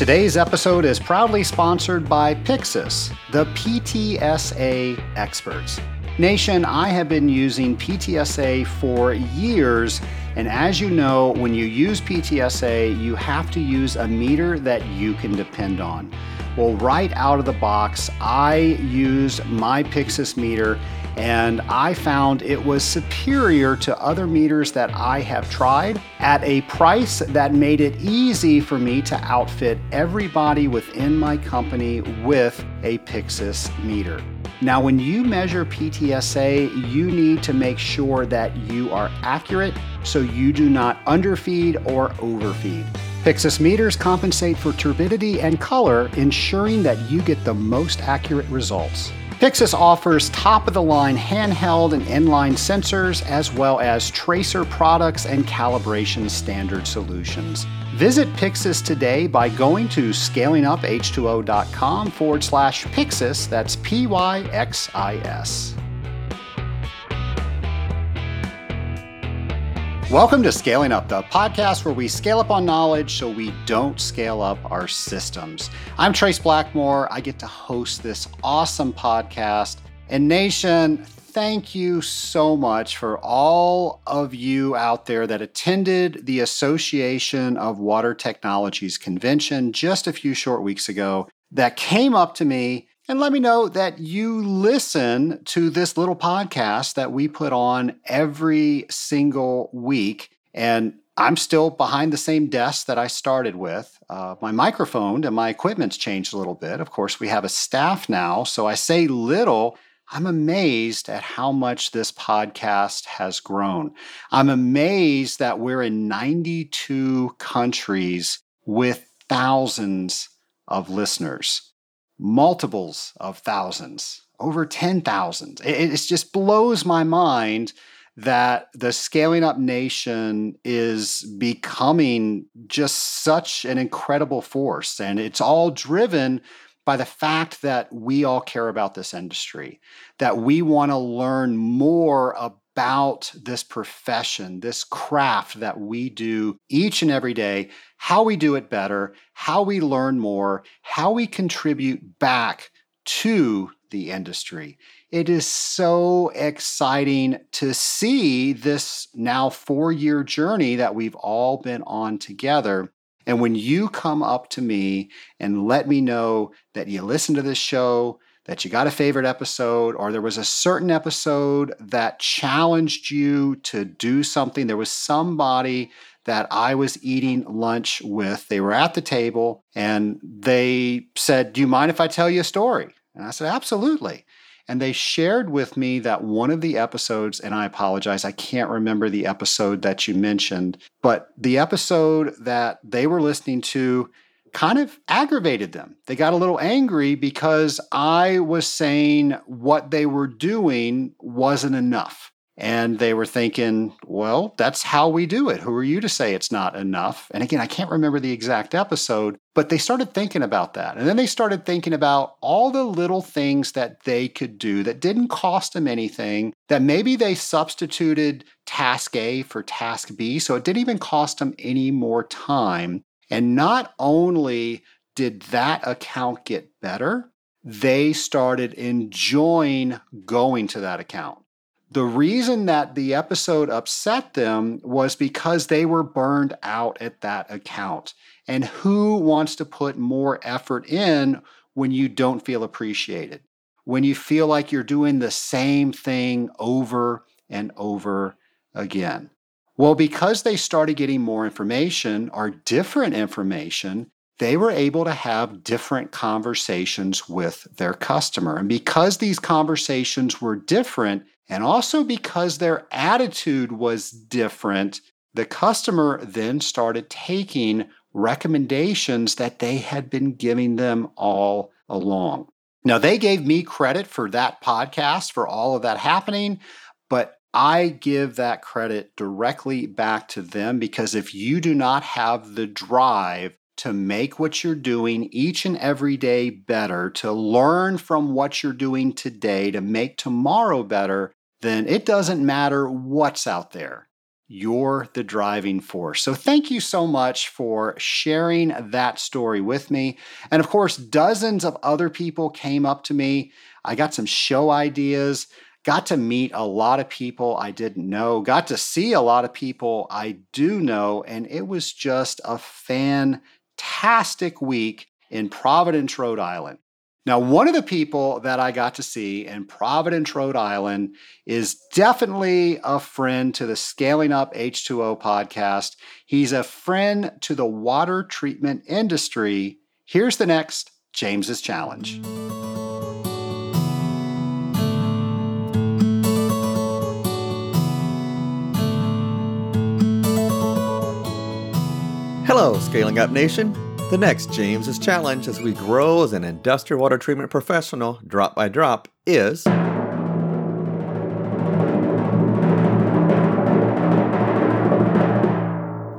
Today's episode is proudly sponsored by Pyxis, the PTSA experts. Nation, I have been using PTSA for years, and as you know, when you use PTSA, you have to use a meter that you can depend on. Well, right out of the box, I used my Pyxis meter, and I found it was superior to other meters that I have tried at a price that made it easy for me to outfit everybody within my company with a Pyxis meter. Now, when you measure PTSA, you need to make sure that you are accurate so you do not underfeed or overfeed. Pyxis meters compensate for turbidity and color, ensuring that you get the most accurate results. Pyxis offers top-of-the-line handheld and inline sensors, as well as tracer products and calibration standard solutions. Visit Pyxis today by going to scalinguph2o.com/Pyxis, that's Pyxis. Welcome to Scaling Up, the podcast where we scale up on knowledge so we don't scale up our systems. I'm Trace Blackmore. I get to host this awesome podcast. And Nation, thank you so much for all of you out there that attended the Association of Water Technologies convention just a few short weeks ago that came up to me and let me know that you listen to this little podcast that we put on every single week. And I'm still behind the same desk that I started with. My microphone and my equipment's changed a little bit. Of course, we have a staff now. So I say little. I'm amazed at how much this podcast has grown. I'm amazed that we're in 92 countries with thousands of listeners, multiples of thousands, over 10,000. It just blows my mind that the Scaling Up Nation is becoming just such an incredible force. And it's all driven by the fact that we all care about this industry, that we want to learn more about this profession, this craft that we do each and every day, how we do it better, how we learn more, how we contribute back to the industry. It is so exciting to see this now 4-year journey that we've all been on together. And when you come up to me and let me know that you listen to this show, that you got a favorite episode, or there was a certain episode that challenged you to do something, there was somebody that I was eating lunch with. They were at the table and they said, "Do you mind if I tell you a story?" And I said, "Absolutely." And they shared with me that one of the episodes, and I apologize, I can't remember the episode that you mentioned, but the episode that they were listening to kind of aggravated them. They got a little angry because I was saying what they were doing wasn't enough. And they were thinking, well, that's how we do it. Who are you to say it's not enough? And again, I can't remember the exact episode, but they started thinking about that. And then they started thinking about all the little things that they could do that didn't cost them anything, that maybe they substituted task A for task B, so it didn't even cost them any more time. And not only did that account get better, they started enjoying going to that account. The reason that the episode upset them was because they were burned out at that account. And who wants to put more effort in when you don't feel appreciated? When you feel like you're doing the same thing over and over again? Well, because they started getting more information or different information, they were able to have different conversations with their customer. And because these conversations were different, and also because their attitude was different, the customer then started taking recommendations that they had been giving them all along. Now, they gave me credit for that podcast, for all of that happening, but I give that credit directly back to them, because if you do not have the drive to make what you're doing each and every day better, to learn from what you're doing today, to make tomorrow better, then it doesn't matter what's out there. You're the driving force. So thank you so much for sharing that story with me. And of course, dozens of other people came up to me. I got some show ideas, got to meet a lot of people I didn't know, got to see a lot of people I do know, and it was just a fantastic week in Providence, Rhode Island. Now, one of the people that I got to see in Providence, Rhode Island is definitely a friend to the Scaling Up H2O podcast. He's a friend to the water treatment industry. Here's the next James's Challenge. Hello, Scaling Up Nation. The next James's Challenge as we grow as an industrial water treatment professional drop by drop is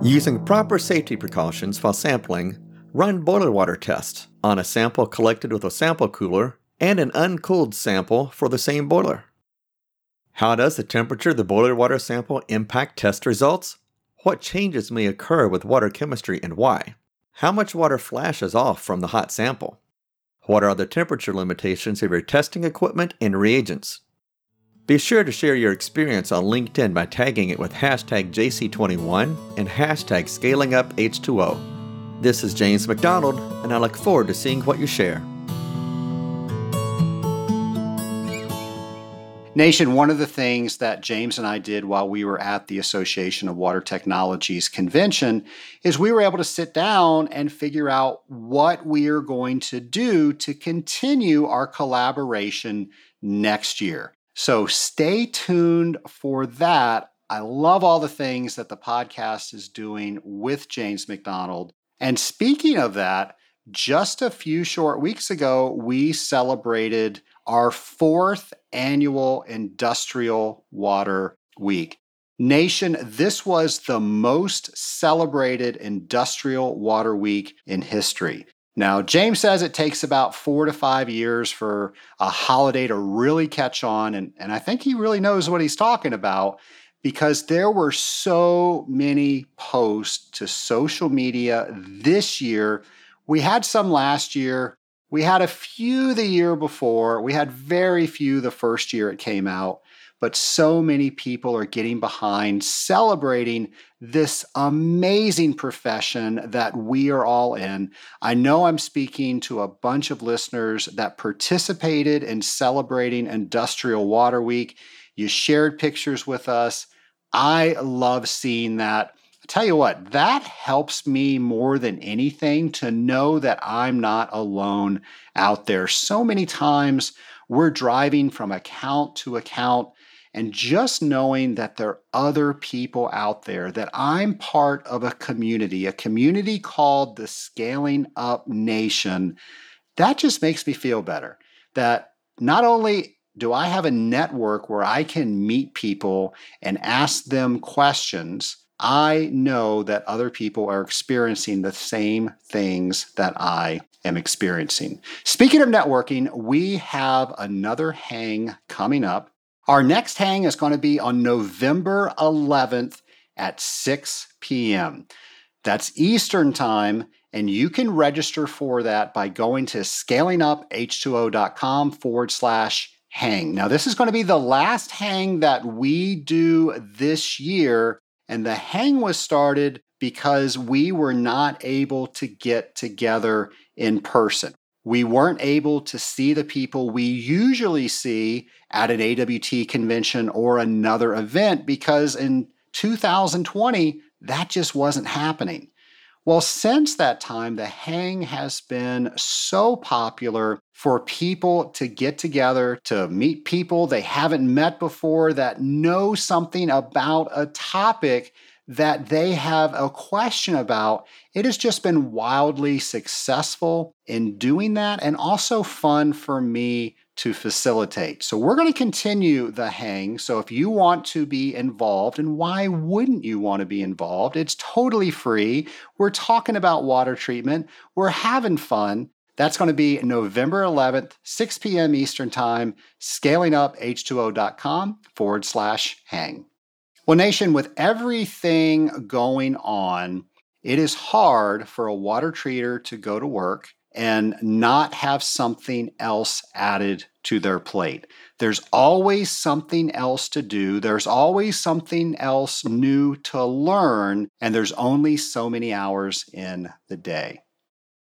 using proper safety precautions while sampling, run boiler water tests on a sample collected with a sample cooler and an uncooled sample for the same boiler. How does the temperature of the boiler water sample impact test results? What changes may occur with water chemistry and why? How much water flashes off from the hot sample? What are the temperature limitations of your testing equipment and reagents? Be sure to share your experience on LinkedIn by tagging it with hashtag JC21 and hashtag ScalingUpH2O. This is James McDonald, and I look forward to seeing what you share. Nation, one of the things that James and I did while we were at the Association of Water Technologies convention is we were able to sit down and figure out what we are going to do to continue our collaboration next year. So stay tuned for that. I love all the things that the podcast is doing with James McDonald. And speaking of that, just a few short weeks ago, we celebrated our 4th annual Industrial Water Week. Nation, this was the most celebrated Industrial Water Week in history. Now, James says it takes about 4 to 5 years for a holiday to really catch on, and I think he really knows what he's talking about because there were so many posts to social media this year. We had some last year. We had a few the year before. We had very few the first year it came out, but so many people are getting behind celebrating this amazing profession that we are all in. I know I'm speaking to a bunch of listeners that participated in celebrating Industrial Water Week. You shared pictures with us. I love seeing that. Tell you what, that helps me more than anything to know that I'm not alone out there. So many times we're driving from account to account, and just knowing that there are other people out there, that I'm part of a community called the Scaling Up Nation, that just makes me feel better. That not only do I have a network where I can meet people and ask them questions, I know that other people are experiencing the same things that I am experiencing. Speaking of networking, we have another hang coming up. Our next hang is going to be on November 11th at 6 p.m. That's Eastern time, and you can register for that by going to scalinguph2o.com/hang. Now, this is going to be the last hang that we do this year. And the hang was started because we were not able to get together in person. We weren't able to see the people we usually see at an AWT convention or another event because in 2020, that just wasn't happening. Well, since that time, the hang has been so popular for people to get together, to meet people they haven't met before that know something about a topic that they have a question about. It has just been wildly successful in doing that and also fun for me to facilitate. So we're going to continue the hang. So if you want to be involved, and why wouldn't you want to be involved? It's totally free. We're talking about water treatment. We're having fun. That's going to be November 11th, 6 p.m. Eastern time, scalinguph2o.com/hang. Well, Nation, with everything going on, it is hard for a water treater to go to work and not have something else added to their plate. There's always something else to do. There's always something else new to learn. And there's only so many hours in the day.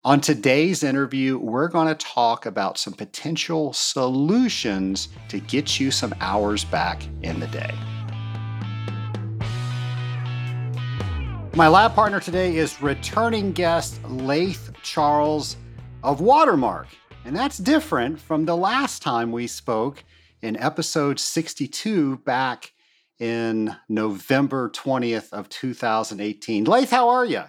On today's interview, we're going to talk about some potential solutions to get you some hours back in the day. My lab partner today is returning guest Laith Charles of Watermark. And that's different from the last time we spoke in episode 62 back in November 20th of 2018. Laith, how are you?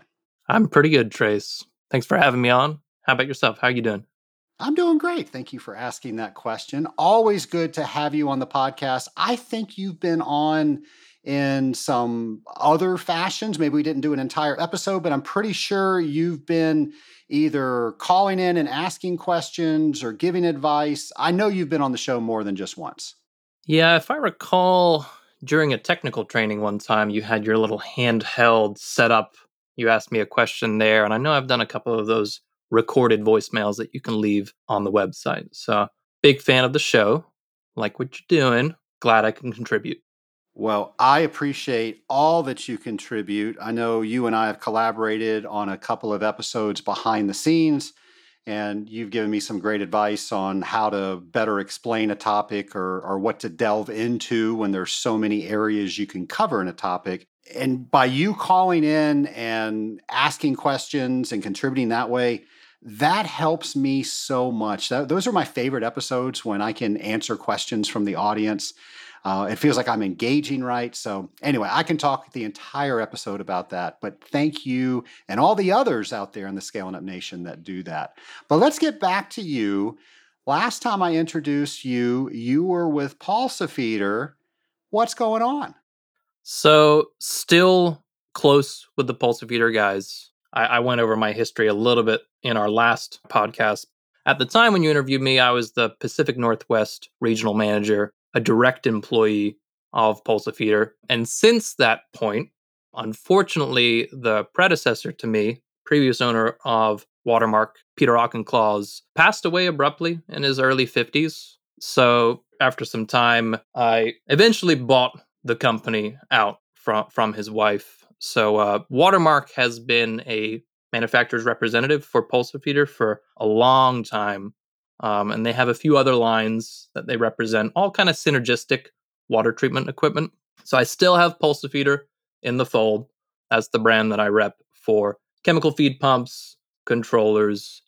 I'm pretty good, Trace. Thanks for having me on. How about yourself? How are you doing? I'm doing great. Thank you for asking that question. Always good to have you on the podcast. I think you've been on in some other fashions. Maybe we didn't do an entire episode, but I'm pretty sure you've been either calling in and asking questions or giving advice. I know you've been on the show more than just once. Yeah, if I recall, during a technical training one time, you had your little handheld setup. You asked me a question there, and I know I've done a couple of those recorded voicemails that you can leave on the website. So, big fan of the show. Like what you're doing. Glad I can contribute. Well, I appreciate all that you contribute. I know you and I have collaborated on a couple of episodes behind the scenes, and you've given me some great advice on how to better explain a topic or what to delve into when there's so many areas you can cover in a topic. And by you calling in and asking questions and contributing that way, that helps me so much. Those are my favorite episodes when I can answer questions from the audience. It feels like I'm engaging, right? So anyway, I can talk the entire episode about that, but thank you and all the others out there in the Scaling Up Nation that do that. But let's get back to you. Last time I introduced you, you were with Pulsafeeder. What's going on? So still close with the Pulsafeeder guys. I went over my history a little bit in our last podcast. At the time when you interviewed me, I was the Pacific Northwest Regional Manager, a direct employee of Pulsafeeder. And since that point, unfortunately, the predecessor to me, previous owner of Watermark, Peter Ockenclaws, passed away abruptly in his early 50s. So after some time, I eventually bought the company out from his wife. So Watermark has been a manufacturer's representative for Pulsafeeder for a long time. And they have a few other lines that they represent, all kind of synergistic water treatment equipment. So I still have Pulsafeeder in the fold. That's the brand that I rep for chemical feed pumps, controllers,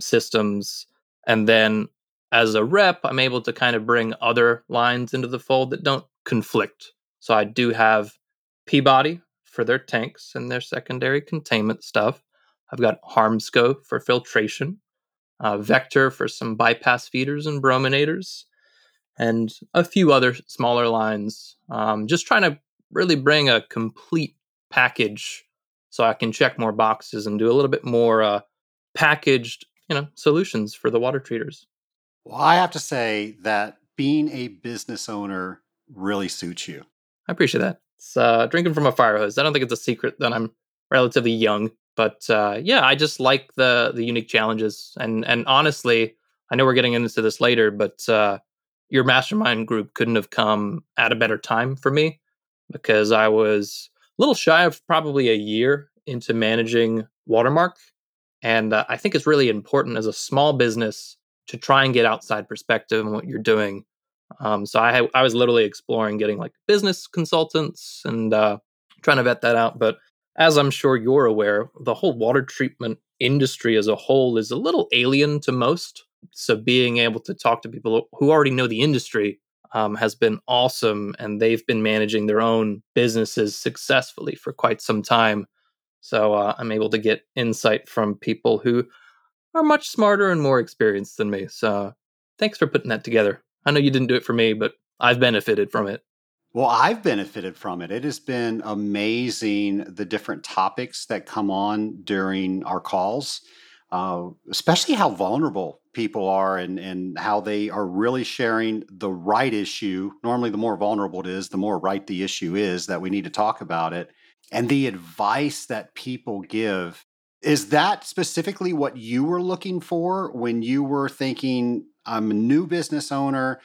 systems. And then as a rep, I'm able to kind of bring other lines into the fold that don't conflict. So I do have Peabody for their tanks and their secondary containment stuff. I've got Harmsco for filtration. Vector for some bypass feeders and brominators, and a few other smaller lines. Just trying to really bring a complete package so I can check more boxes and do a little bit more packaged, solutions for the water treaters. Well, I have to say that being a business owner really suits you. I appreciate that. It's drinking from a fire hose. I don't think it's a secret that I'm relatively young. But I just like the unique challenges. And honestly, I know we're getting into this later, but your mastermind group couldn't have come at a better time for me because I was a little shy of probably a year into managing Watermark. And I think it's really important as a small business to try and get outside perspective on what you're doing. So I was literally exploring getting like business consultants and trying to vet that out. But as I'm sure you're aware, the whole water treatment industry as a whole is a little alien to most. So being able to talk to people who already know the industry has been awesome, and they've been managing their own businesses successfully for quite some time. So I'm able to get insight from people who are much smarter and more experienced than me. So thanks for putting that together. I know you didn't do it for me, but I've benefited from it. Well, I've benefited from it. It has been amazing, the different topics that come on during our calls, especially how vulnerable people are and how they are really sharing the right issue. Normally, the more vulnerable it is, the more right the issue is that we need to talk about it. And the advice that people give, is that specifically what you were looking for when you were thinking, I'm a new business owner,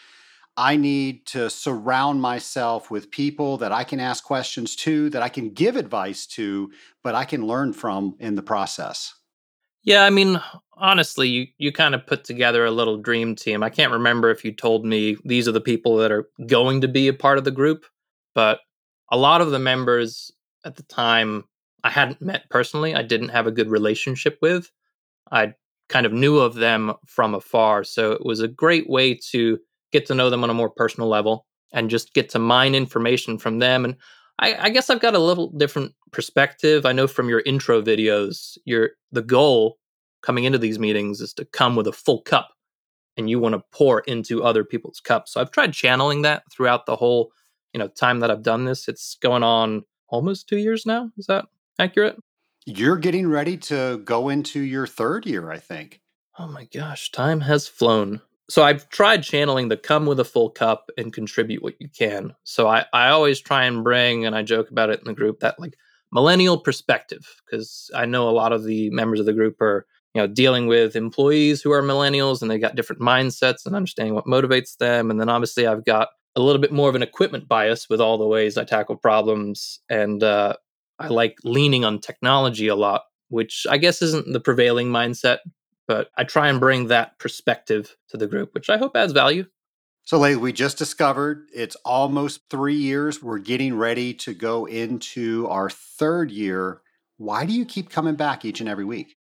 I need to surround myself with people that I can ask questions to, that I can give advice to, but I can learn from in the process? Yeah, I mean, honestly, you kind of put together a little dream team. I can't remember if you told me these are the people that are going to be a part of the group, but a lot of the members at the time I hadn't met personally. I didn't have a good relationship with. I kind of knew of them from afar. So it was a great way to get to know them on a more personal level and just get to mine information from them. And I guess I've got a little different perspective. I know from your intro videos, the goal coming into these meetings is to come with a full cup and you want to pour into other people's cups. So I've tried channeling that throughout the whole time that I've done this. It's going on almost 2 years now. Is that accurate? You're getting ready to go into your third year, I think. Oh my gosh, time has flown. So I've tried channeling the come with a full cup and contribute what you can. So I always try and bring, and I joke about it in the group, that like millennial perspective, because I know a lot of the members of the group are, dealing with employees who are millennials and they got different mindsets and understanding what motivates them. And then obviously I've got a little bit more of an equipment bias with all the ways I tackle problems. And I like leaning on technology a lot, which I guess isn't the prevailing mindset. But I try and bring that perspective to the group, which I hope adds value. So, Laith, we just discovered it's almost 3 years. We're getting ready to go into our third year. Why do you keep coming back each and every week?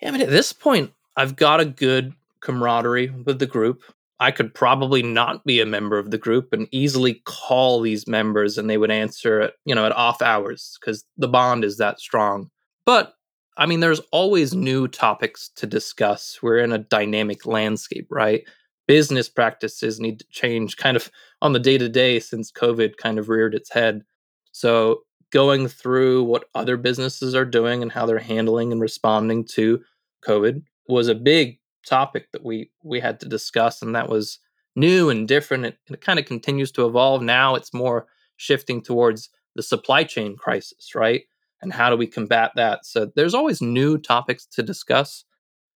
Yeah, I mean, at this point, I've got a good camaraderie with the group. I could probably not be a member of the group and easily call these members and they would answer at, at off hours because the bond is that strong. But I mean, there's always new topics to discuss. We're in a dynamic landscape, right? Business practices need to change kind of on the day-to-day since COVID kind of reared its head. So going through what other businesses are doing and how they're handling and responding to COVID was a big topic that we had to discuss. And that was new and different. It kind of continues to evolve. Now it's more shifting towards the supply chain crisis, right? And how do we combat that? So there's always new topics to discuss.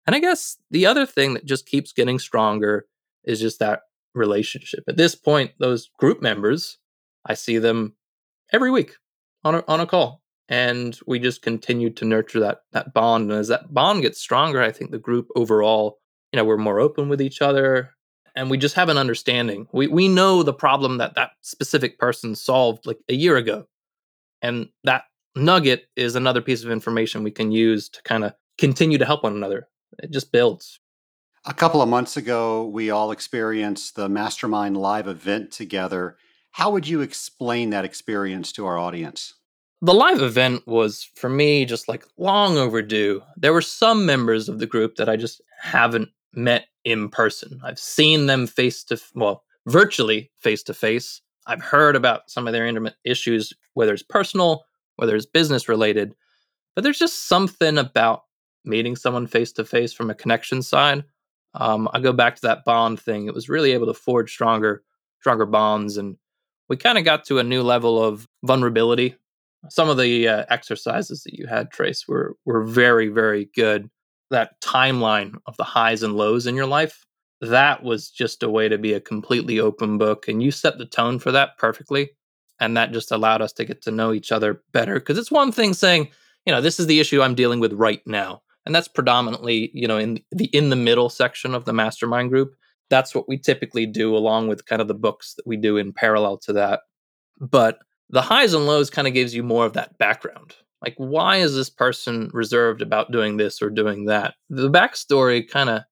And I guess the other thing that just keeps getting stronger is just that relationship. At this point, those group members, I see them every week on a call. And we just continue to nurture that bond. And as that bond gets stronger, I think the group overall, we're more open with each other. And we just have an understanding. We know the problem that specific person solved like a year ago. And that nugget is another piece of information we can use to kind of continue to help one another. It just builds. A couple of months ago, we all experienced the Mastermind Live event together. How would you explain that experience to our audience? The live event was, for me, just like long overdue. There were some members of the group that I just haven't met in person. I've seen them virtually face-to-face. I've heard about some of their intimate issues, whether it's personal, whether it's business related, but there's just something about meeting someone face-to-face from a connection side. I go back to that bond thing. It was really able to forge stronger bonds. And we kind of got to a new level of vulnerability. Some of the exercises that you had, Trace, were very, very good. That timeline of the highs and lows in your life, that was just a way to be a completely open book. And you set the tone for that perfectly. And that just allowed us to get to know each other better. Because it's one thing saying, this is the issue I'm dealing with right now. And that's predominantly, in the middle section of the mastermind group. That's what we typically do, along with kind of the books that we do in parallel to that. But the highs and lows kind of gives you more of that background. Like, why is this person reserved about doing this or doing that? The backstory kind of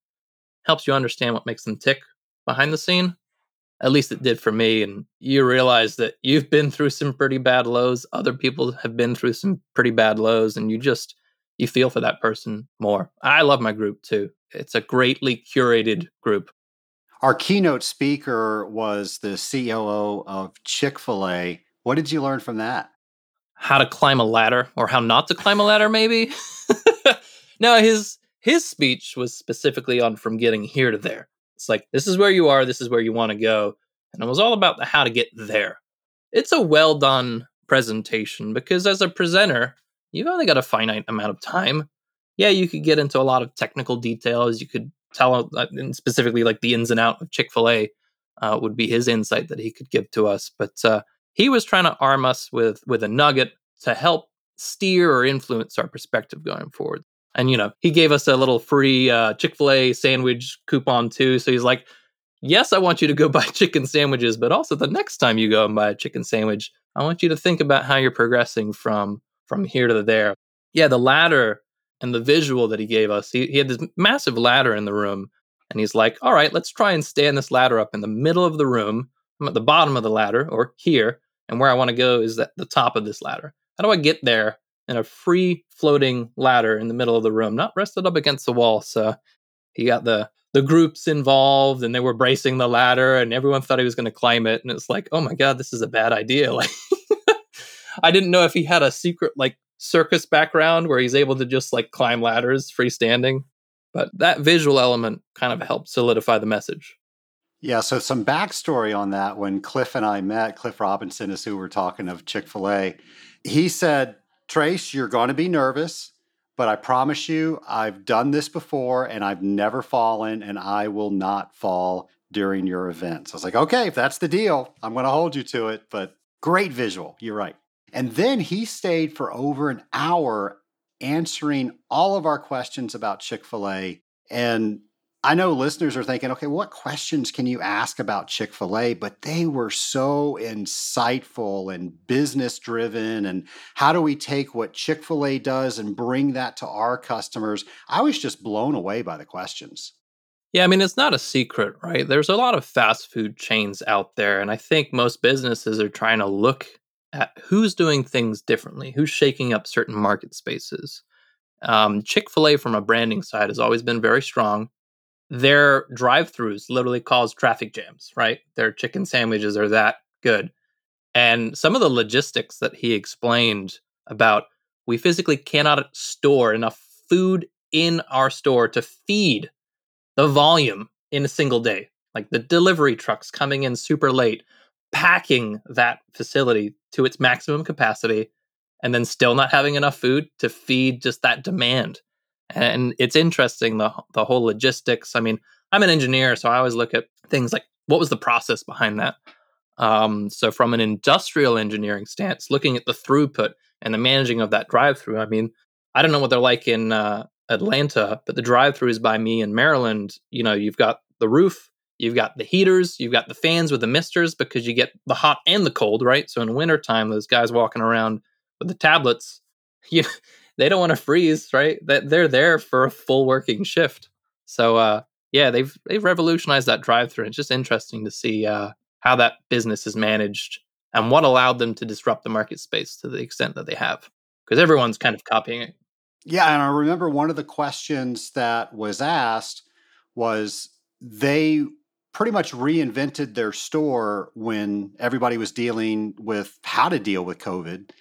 helps you understand what makes them tick behind the scene. At least it did for me. And you realize that you've been through some pretty bad lows. Other people have been through some pretty bad lows. And you feel for that person more. I love my group too. It's a greatly curated group. Our keynote speaker was the COO of Chick-fil-A. What did you learn from that? How to climb a ladder, or how not to climb a ladder, maybe? No, his His speech was specifically on from getting here to there. It's like, this is where you are, this is where you want to go. And it was all about the how to get there. It's a well-done presentation because as a presenter, you've only got a finite amount of time. Yeah, you could get into a lot of technical details. You could tell, and specifically like the ins and outs of Chick-fil-A would be his insight that he could give to us. But he was trying to arm us with a nugget to help steer or influence our perspective going forward. And, you know, he gave us a little free Chick-fil-A sandwich coupon too. So he's like, yes, I want you to go buy chicken sandwiches, but also the next time you go and buy a chicken sandwich, I want you to think about how you're progressing from here to there. Yeah, the ladder and the visual that he gave us, he had this massive ladder in the room. And he's like, all right, let's try and stand this ladder up in the middle of the room. I'm at the bottom of the ladder, or here, and where I want to go is at the top of this ladder. How do I get there in a free floating ladder in the middle of the room, not rested up against the wall? So he got the groups involved, and they were bracing the ladder, and everyone thought he was going to climb it. And it's like, oh my God, this is a bad idea. Like, I didn't know if he had a secret like circus background where he's able to just like climb ladders freestanding. But that visual element kind of helped solidify the message. Yeah, so some backstory on that. When Cliff and I met, Cliff Robinson is who we're talking of, Chick-fil-A. He said, Trace, you're going to be nervous, but I promise you, I've done this before and I've never fallen and I will not fall during your event. So I was like, okay, if that's the deal, I'm going to hold you to it. But great visual, you're right. And then he stayed for over an hour answering all of our questions about Chick-fil-A. And I know listeners are thinking, okay, what questions can you ask about Chick-fil-A? But they were so insightful and business-driven. And how do we take what Chick-fil-A does and bring that to our customers? I was just blown away by the questions. Yeah, I mean, it's not a secret, right? There's a lot of fast food chains out there. And I think most businesses are trying to look at who's doing things differently, who's shaking up certain market spaces. Chick-fil-A from a branding side has always been very strong. Their drive-thrus literally cause traffic jams, right? Their chicken sandwiches are that good. And some of the logistics that he explained about, we physically cannot store enough food in our store to feed the volume in a single day. Like the delivery trucks coming in super late, packing that facility to its maximum capacity, and then still not having enough food to feed just that demand. And it's interesting, the whole logistics. I mean, I'm an engineer, so I always look at things like, what was the process behind that? So from an industrial engineering stance, looking at the throughput and the managing of that drive-thru, I mean, I don't know what they're like in Atlanta, but the drive-thrus by me in Maryland, you know, you've got the roof, you've got the heaters, you've got the fans with the misters because you get the hot and the cold, right? So in wintertime, those guys walking around with the tablets, you know, they don't want to freeze, right? They're there for a full working shift. So yeah, they've revolutionized that drive-thru. It's just interesting to see how that business is managed and what allowed them to disrupt the market space to the extent that they have, because everyone's kind of copying it. Yeah, and I remember one of the questions that was asked was they pretty much reinvented their store when everybody was dealing with how to deal with COVID.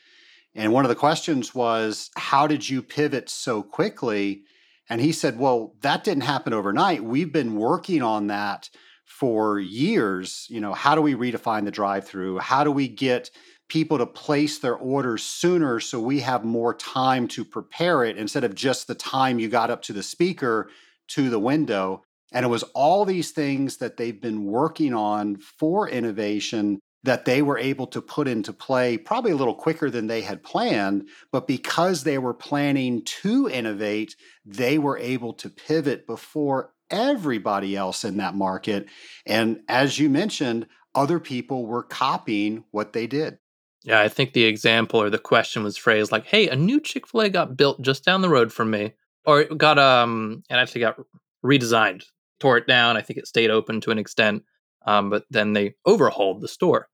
And one of the questions was, how did you pivot so quickly? And he said, well, that didn't happen overnight. We've been working on that for years. You know, how do we redefine the drive-thru? How do we get people to place their orders sooner so we have more time to prepare it instead of just the time you got up to the speaker to the window? And it was all these things that they've been working on for innovation that they were able to put into play probably a little quicker than they had planned. But because they were planning to innovate, they were able to pivot before everybody else in that market. And as you mentioned, other people were copying what they did. Yeah, I think the example or the question was phrased like, hey, a new Chick-fil-A got built just down the road from me, or it got, and actually got redesigned, tore it down. I think it stayed open to an extent. But then they overhauled the store.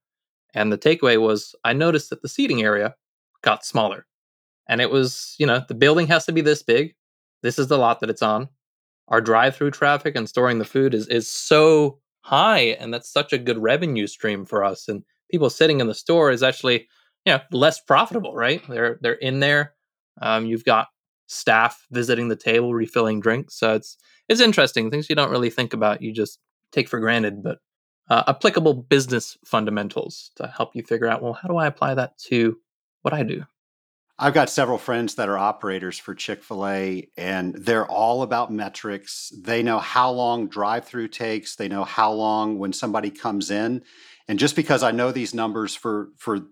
And the takeaway was, I noticed that the seating area got smaller. And it was, you know, the building has to be this big. This is the lot that it's on. Our drive-through traffic and storing the food is so high. And that's such a good revenue stream for us. And people sitting in the store is actually, you know, less profitable, right? They're in there. You've got staff visiting the table, refilling drinks. So it's interesting, things you don't really think about, you just take for granted, but applicable business fundamentals to help you figure out, well, how do I apply that to what I do? I've got several friends that are operators for Chick-fil-A, and they're all about metrics. They know how long drive-through takes. They know how long when somebody comes in. And just because I know these numbers for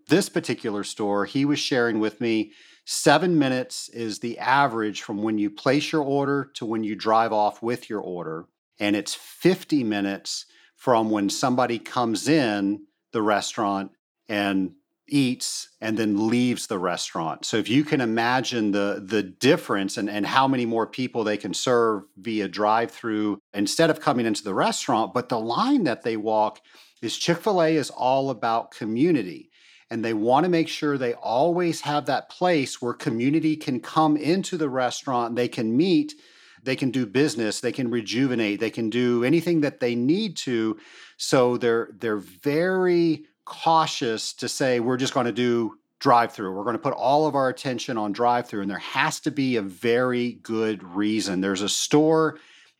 this particular store, he was sharing with me 7 minutes is the average from when you place your order to when you drive off with your order. And it's 50 minutes from when somebody comes in the restaurant and eats and then leaves the restaurant. So if you can imagine the difference and how many more people they can serve via drive-through instead of coming into the restaurant, but the line that they walk is Chick-fil-A is all about community. And they want to make sure they always have that place where community can come into the restaurant, they can meet, they can do business, they can rejuvenate, they can do anything that they need to. So they're very cautious to say, we're just going to do drive-through. We're going to put all of our attention on drive-through. And there has to be a very good reason. There's a store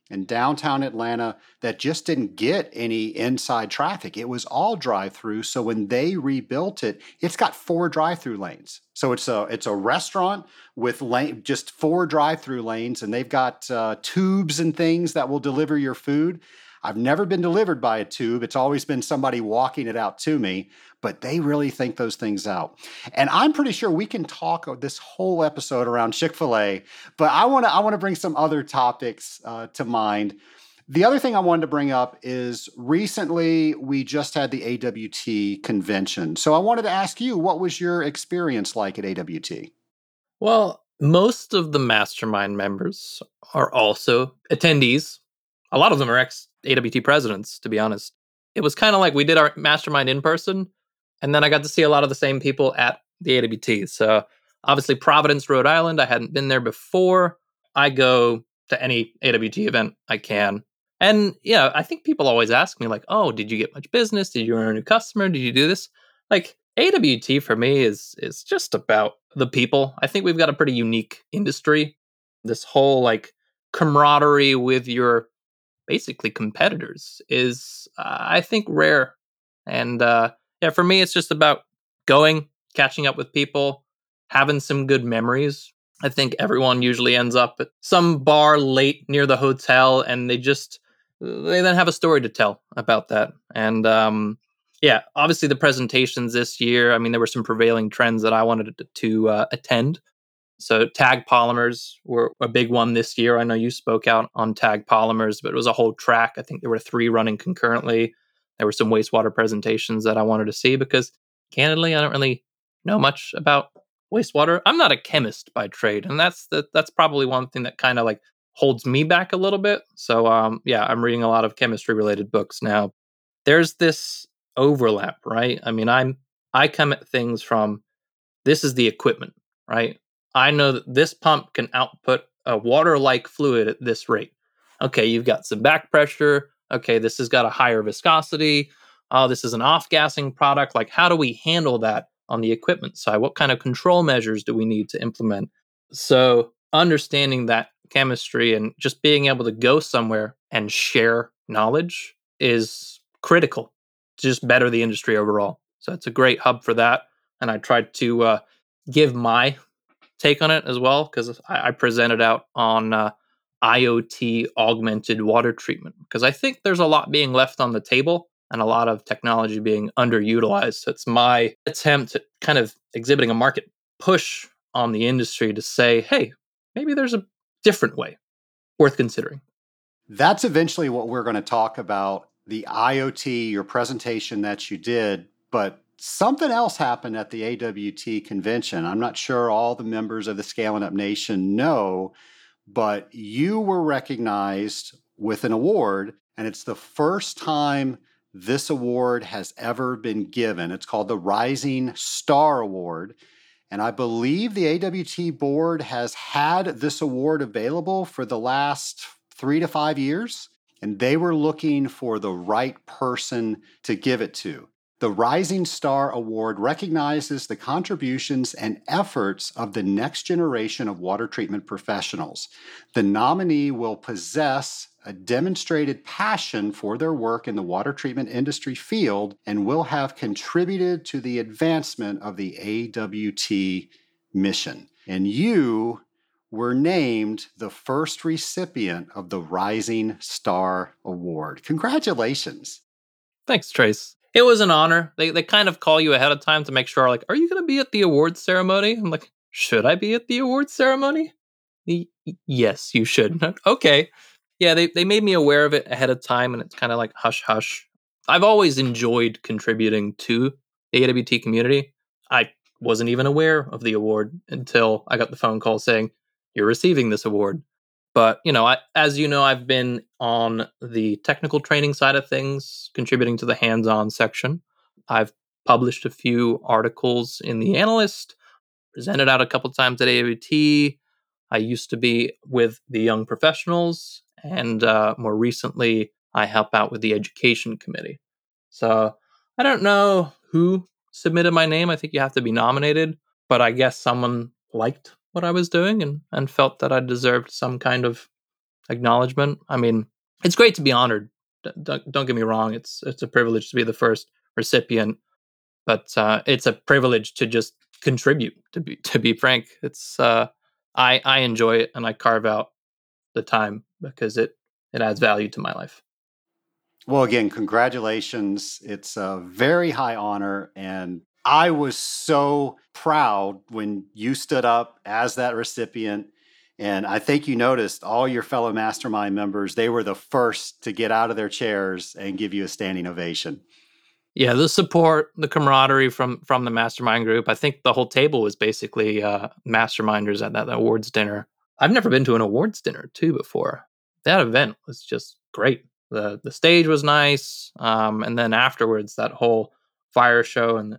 in downtown Atlanta that just didn't get any inside traffic. It was all drive-through. So when they rebuilt it, it's got 4 drive-through lanes. So it's a restaurant with just 4 drive-through lanes, and they've got tubes and things that will deliver your food. I've never been delivered by a tube. It's always been somebody walking it out to me, but they really think those things out. And I'm pretty sure we can talk this whole episode around Chick-fil-A, but I want to bring some other topics to mind. The other thing I wanted to bring up is recently we just had the AWT convention. So I wanted to ask you, what was your experience like at AWT? Well, most of the mastermind members are also attendees. A lot of them are AWT presidents, to be honest. It was kind of like we did our mastermind in person, and then I got to see a lot of the same people at the AWT. So obviously Providence, Rhode Island, I hadn't been there before. I go to any AWT event I can. And, you know, I think people always ask me like, oh, did you get much business? Did you earn a new customer? Did you do this? Like AWT for me is just about the people. I think we've got a pretty unique industry. This whole like camaraderie with your basically competitors is, I think, rare. And yeah, for me, it's just about going, catching up with people, having some good memories. I think everyone usually ends up at some bar late near the hotel, and they then have a story to tell about that. And yeah, obviously the presentations this year, I mean, there were some prevailing trends that I wanted to attend. So tag polymers were a big one this year. I know you spoke out on tag polymers, but it was a whole track. I think there were 3 running concurrently. There were some wastewater presentations that I wanted to see because, candidly, I don't really know much about wastewater. I'm not a chemist by trade, and that's probably one thing that kind of like holds me back a little bit. So yeah, I'm reading a lot of chemistry-related books now. There's this overlap, right? I mean, I come at things from, this is the equipment, right? I know that this pump can output a water-like fluid at this rate. Okay, you've got some back pressure. Okay, this has got a higher viscosity. Oh, this is an off-gassing product. Like, how do we handle that on the equipment side? What kind of control measures do we need to implement? So understanding that chemistry and just being able to go somewhere and share knowledge is critical to just better the industry overall. So it's a great hub for that. And I tried to give my take on it as well, because I presented out on IoT augmented water treatment, because I think there's a lot being left on the table and a lot of technology being underutilized. So it's my attempt at kind of exhibiting a market push on the industry to say, hey, maybe there's a different way worth considering. That's eventually what we're going to talk about, the IoT, your presentation that you did, but something else happened at the AWT convention. I'm not sure all the members of the Scaling Up Nation know, but you were recognized with an award, and it's the first time this award has ever been given. It's called the Rising Star Award, and I believe the AWT board has had this award available for the last 3 to 5 years, and they were looking for the right person to give it to. The Rising Star Award recognizes the contributions and efforts of the next generation of water treatment professionals. The nominee will possess a demonstrated passion for their work in the water treatment industry field and will have contributed to the advancement of the AWT mission. And you were named the first recipient of the Rising Star Award. Congratulations. Thanks, Trace. It was an honor. They kind of call you ahead of time to make sure, like, are you going to be at the awards ceremony? I'm like, should I be at the awards ceremony? Yes, you should. Okay. Yeah, they made me aware of it ahead of time, and it's kind of like hush, hush. I've always enjoyed contributing to the AWT community. I wasn't even aware of the award until I got the phone call saying, you're receiving this award. But, you know, as you know, I've been on the technical training side of things, contributing to the hands-on section. I've published a few articles in The Analyst, presented out a couple times at AWT. I used to be with the Young Professionals, and more recently, I help out with the Education Committee. So I don't know who submitted my name. I think you have to be nominated, but I guess someone liked what I was doing and felt that I deserved some kind of acknowledgement. I mean, it's great to be honored. Don't get me wrong. It's a privilege to be the first recipient, but it's a privilege to just contribute, to be frank. It's I enjoy it, and I carve out the time because it adds value to my life. Well, again, congratulations. It's a very high honor, and I was so proud when you stood up as that recipient, and I think you noticed all your fellow mastermind members, they were the first to get out of their chairs and give you a standing ovation. Yeah, the support, the camaraderie from the mastermind group. I think the whole table was basically masterminders at that awards dinner. I've never been to an awards dinner, too, before. That event was just great. The stage was nice, and then afterwards, that whole fire show and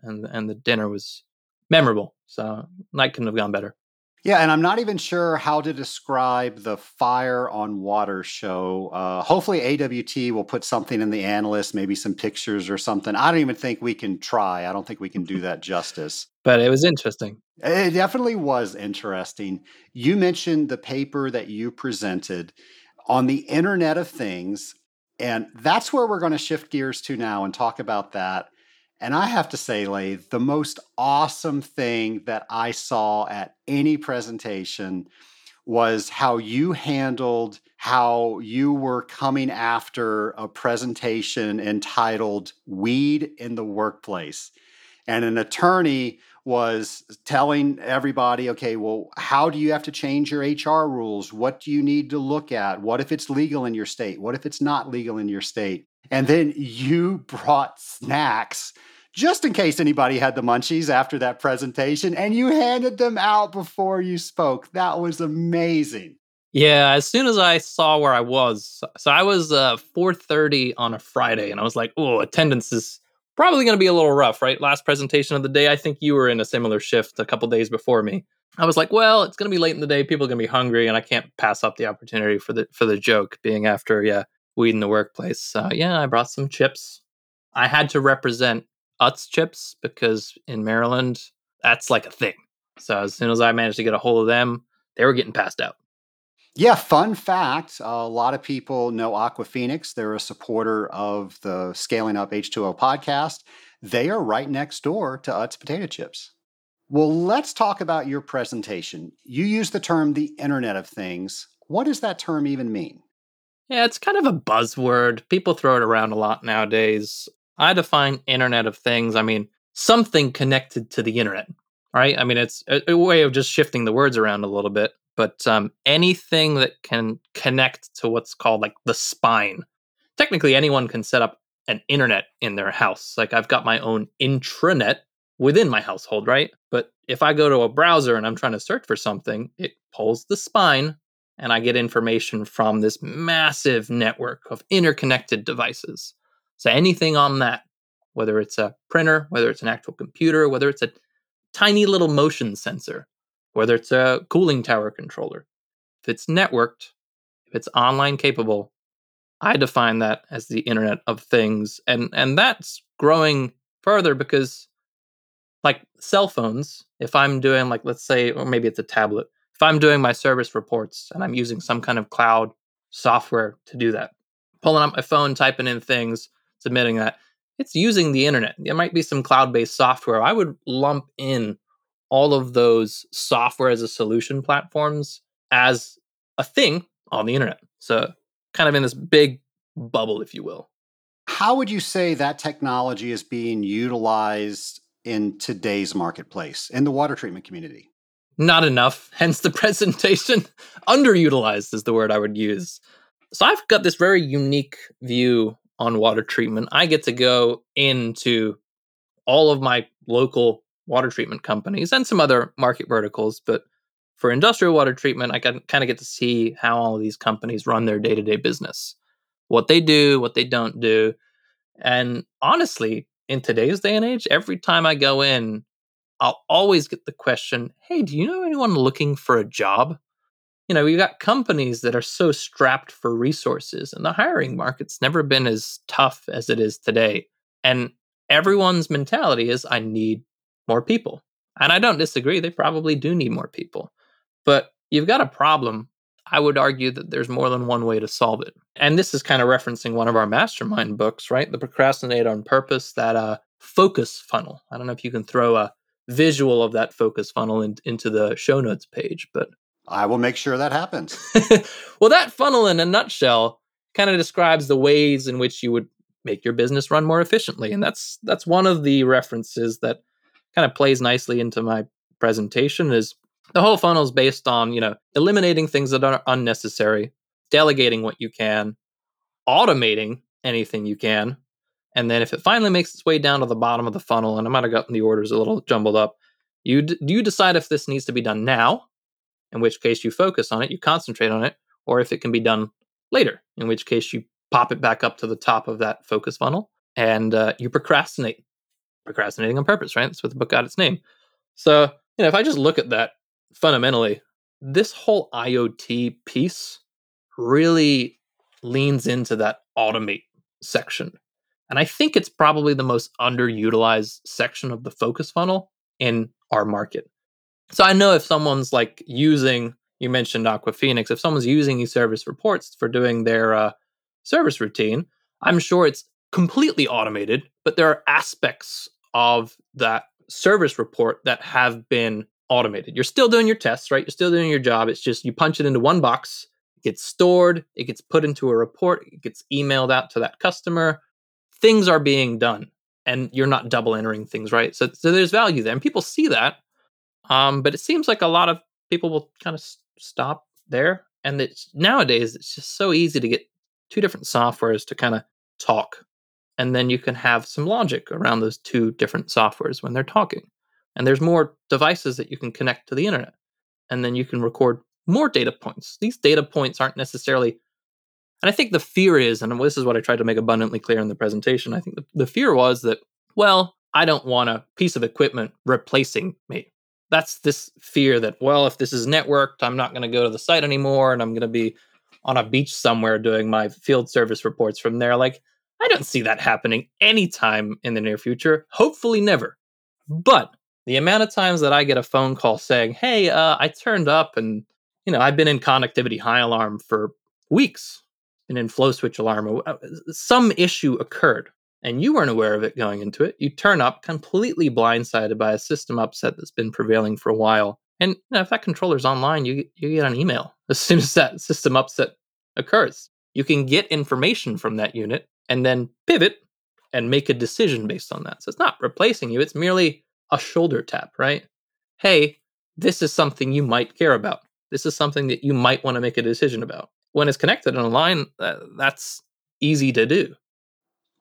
the dinner was memorable. So night couldn't have gone better. Yeah, and I'm not even sure how to describe the Fire on Water show. Hopefully AWT will put something in The Analyst, maybe some pictures or something. I don't even think we can try. I don't think we can do that justice. But it was interesting. It definitely was interesting. You mentioned the paper that you presented on the Internet of Things, and that's where we're going to shift gears to now and talk about that. And I have to say, Laith, the most awesome thing that I saw at any presentation was how you handled how you were coming after a presentation entitled Weed in the Workplace. And an attorney was telling everybody, okay, well, how do you have to change your HR rules? What do you need to look at? What if it's legal in your state? What if it's not legal in your state? And then you brought snacks just in case anybody had the munchies after that presentation, and you handed them out before you spoke. That was amazing. Yeah, as soon as I saw where I was, so I was 4:30 on a Friday, and I was like, oh, attendance is probably going to be a little rough, right? Last presentation of the day, I think you were in a similar shift a couple days before me. I was like, well, it's going to be late in the day. People are going to be hungry, and I can't pass up the opportunity for the joke being after, Weed in the Workplace. So yeah, I brought some chips. I had to represent Utz chips because in Maryland, that's like a thing. So as soon as I managed to get a hold of them, they were getting passed out. Yeah, fun fact, a lot of people know Aqua Phoenix. They're a supporter of the Scaling Up H2O podcast. They are right next door to Utz potato chips. Well, let's talk about your presentation. You use the term the Internet of Things. What does that term even mean? Yeah, it's kind of a buzzword. People throw it around a lot nowadays. I define Internet of Things, I mean, something connected to the internet, right? I mean, it's a way of just shifting the words around a little bit, but anything that can connect to what's called like the spine. Technically, anyone can set up an internet in their house. Like I've got my own intranet within my household, right? But if I go to a browser and I'm trying to search for something, it pulls the spine, and I get information from this massive network of interconnected devices. So anything on that, whether it's a printer, whether it's an actual computer, whether it's a tiny little motion sensor, whether it's a cooling tower controller, if it's networked, if it's online capable, I define that as the Internet of Things. And that's growing further, because like cell phones, if I'm doing like, let's say, or maybe it's a tablet, if I'm doing my service reports and I'm using some kind of cloud software to do that, pulling up my phone, typing in things, submitting that, it's using the internet. There might be some cloud-based software. I would lump in all of those software as a solution platforms as a thing on the internet. So kind of in this big bubble, if you will. How would you say that technology is being utilized in today's marketplace, in the water treatment community? Not enough, hence the presentation. Underutilized is the word I would use. So I've got this very unique view on water treatment. I get to go into all of my local water treatment companies and some other market verticals, but for industrial water treatment, I kind of get to see how all of these companies run their day-to-day business, what they do, what they don't do. And honestly, in today's day and age, every time I go in, I'll always get the question, hey, do you know anyone looking for a job? You know, we've got companies that are so strapped for resources, and the hiring market's never been as tough as it is today. And everyone's mentality is, I need more people. And I don't disagree, they probably do need more people. But you've got a problem. I would argue that there's more than one way to solve it. And this is kind of referencing one of our mastermind books, right? The Procrastinate on Purpose, that focus funnel. I don't know if you can throw a visual of that focus funnel into the show notes page, but I will make sure that happens. Well, that funnel in a nutshell kind of describes the ways in which you would make your business run more efficiently. And that's one of the references that kind of plays nicely into my presentation. Is the whole funnel is based on, you know, eliminating things that are unnecessary, delegating what you can, automating anything you can. And then if it finally makes its way down to the bottom of the funnel, and I might have gotten the orders a little jumbled up, you decide if this needs to be done now, in which case you focus on it, you concentrate on it, or if it can be done later, in which case you pop it back up to the top of that focus funnel and you procrastinate. Procrastinating on Purpose, right? That's what the book got its name. So, you know, if I just look at that fundamentally, this whole IoT piece really leans into that automate section. And I think it's probably the most underutilized section of the focus funnel in our market. So I know if someone's like using, you mentioned Aqua Phoenix, if someone's using these service reports for doing their service routine, I'm sure it's completely automated, but there are aspects of that service report that have been automated. You're still doing your tests, right? You're still doing your job. It's just you punch it into one box, it gets stored, it gets put into a report, it gets emailed out to that customer. Things are being done and you're not double entering things, right? So there's value there and people see that. But it seems like a lot of people will kind of stop there. And it's, nowadays, it's just so easy to get two different softwares to kind of talk. And then you can have some logic around those two different softwares when they're talking. And there's more devices that you can connect to the internet. And then you can record more data points. These data points aren't necessarily, and I think the fear is, and this is what I tried to make abundantly clear in the presentation, I think the fear was that, well, I don't want a piece of equipment replacing me. That's this fear that, well, if this is networked, I'm not going to go to the site anymore and I'm going to be on a beach somewhere doing my field service reports from there. Like, I don't see that happening anytime in the near future. Hopefully never. But the amount of times that I get a phone call saying, hey, I turned up and, you know, I've been in connectivity high alarm for weeks and in flow switch alarm, some issue occurred and you weren't aware of it going into it. You turn up completely blindsided by a system upset that's been prevailing for a while. And you know, if that controller's online, you get an email as soon as that system upset occurs. You can get information from that unit and then pivot and make a decision based on that. So it's not replacing you. It's merely a shoulder tap, right? Hey, this is something you might care about. This is something that you might want to make a decision about. When it's connected and online, that's easy to do.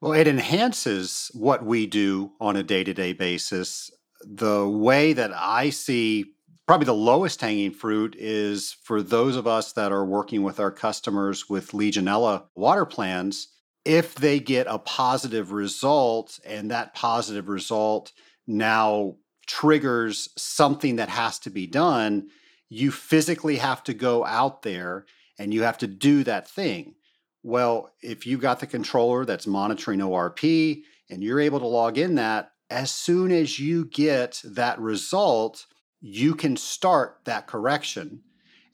Well, it enhances what we do on a day-to-day basis. The way that I see probably the lowest hanging fruit is for those of us that are working with our customers with Legionella water plans. If they get a positive result and that positive result now triggers something that has to be done, you physically have to go out there and you have to do that thing. Well, if you've got the controller that's monitoring ORP and you're able to log in that, as soon as you get that result, you can start that correction.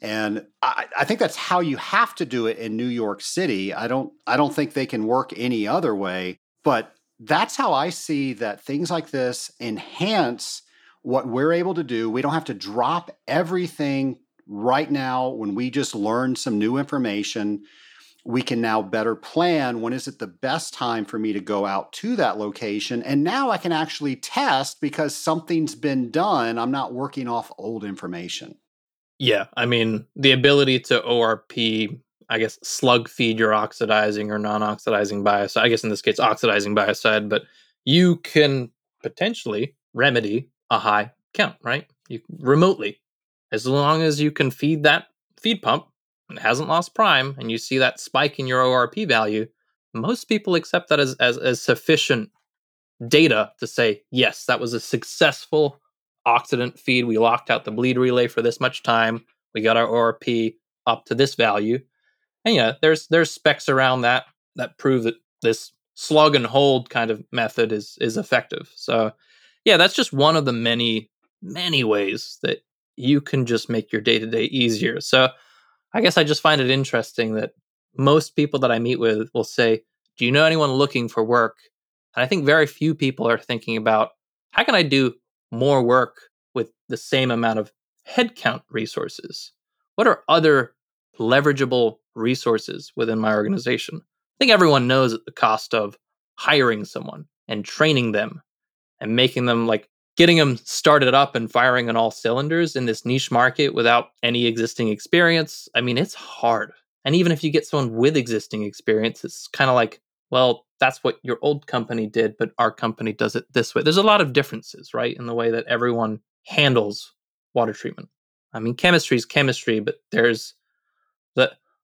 And I think that's how you have to do it in New York City. I don't think they can work any other way, but that's how I see that things like this enhance what we're able to do. We don't have to drop everything right now when we just learn some new information. We can now better plan when is it the best time for me to go out to that location. And now I can actually test because something's been done. I'm not working off old information. Yeah, I mean, the ability to ORP, I guess, slug feed your oxidizing or non-oxidizing biocide. I guess in this case, oxidizing biocide, but you can potentially remedy a high count, right? You remotely, as long as you can feed that feed pump and it hasn't lost prime, and you see that spike in your ORP value, most people accept that as sufficient data to say, yes, that was a successful oxidant feed. We locked out the bleed relay for this much time. We got our ORP up to this value. And yeah, there's specs around that prove that this slug and hold kind of method is effective. So yeah, that's just one of the many, many ways that you can just make your day-to-day easier. So I guess I just find it interesting that most people that I meet with will say, do you know anyone looking for work? And I think very few people are thinking about, how can I do more work with the same amount of headcount resources? What are other leverageable resources within my organization? I think everyone knows that the cost of hiring someone and training them and making them, like, getting them started up and firing on all cylinders in this niche market without any existing experience, I mean, it's hard. And even if you get someone with existing experience, it's kind of like, well, that's what your old company did, but our company does it this way. There's a lot of differences, right, in the way that everyone handles water treatment. I mean, chemistry is chemistry, but there's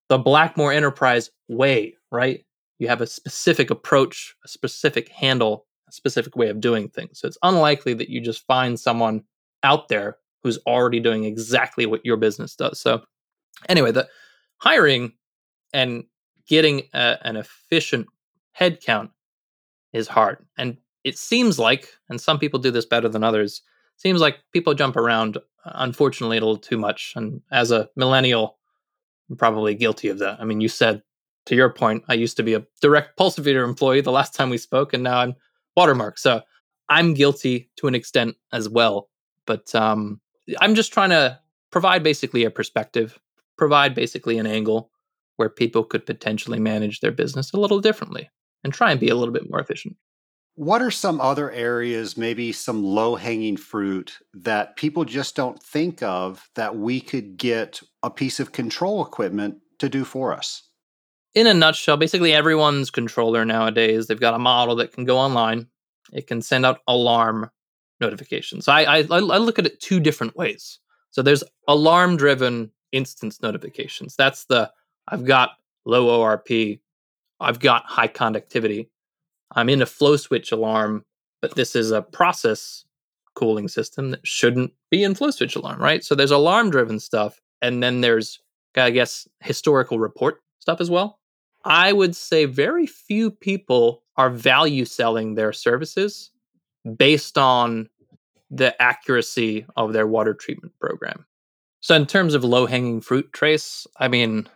the Blackmore Enterprise way, right? You have a specific approach, a specific handle, a specific way of doing things. So it's unlikely that you just find someone out there who's already doing exactly what your business does. So anyway, the hiring and getting an efficient headcount is hard. And it seems like, and some people do this better than others, seems like people jump around, unfortunately, a little too much. And as a millennial, I'm probably guilty of that. I mean, you said, to your point, I used to be a direct Pulsafeeder employee the last time we spoke, and now I'm Watermark. So I'm guilty to an extent as well. But I'm just trying to provide basically a perspective, provide basically an angle where people could potentially manage their business a little differently and try and be a little bit more efficient. What are some other areas, maybe some low-hanging fruit that people just don't think of that we could get a piece of control equipment to do for us? In a nutshell, basically everyone's controller nowadays, they've got a model that can go online. It can send out alarm notifications. So I look at it two different ways. So there's alarm-driven instance notifications. That's the, I've got low ORP, I've got high conductivity, I'm in a flow switch alarm, but this is a process cooling system that shouldn't be in flow switch alarm, right? So there's alarm-driven stuff, and then there's, I guess, historical report stuff as well. I would say very few people are value selling their services based on the accuracy of their water treatment program. So in terms of low-hanging fruit, Trace, I mean,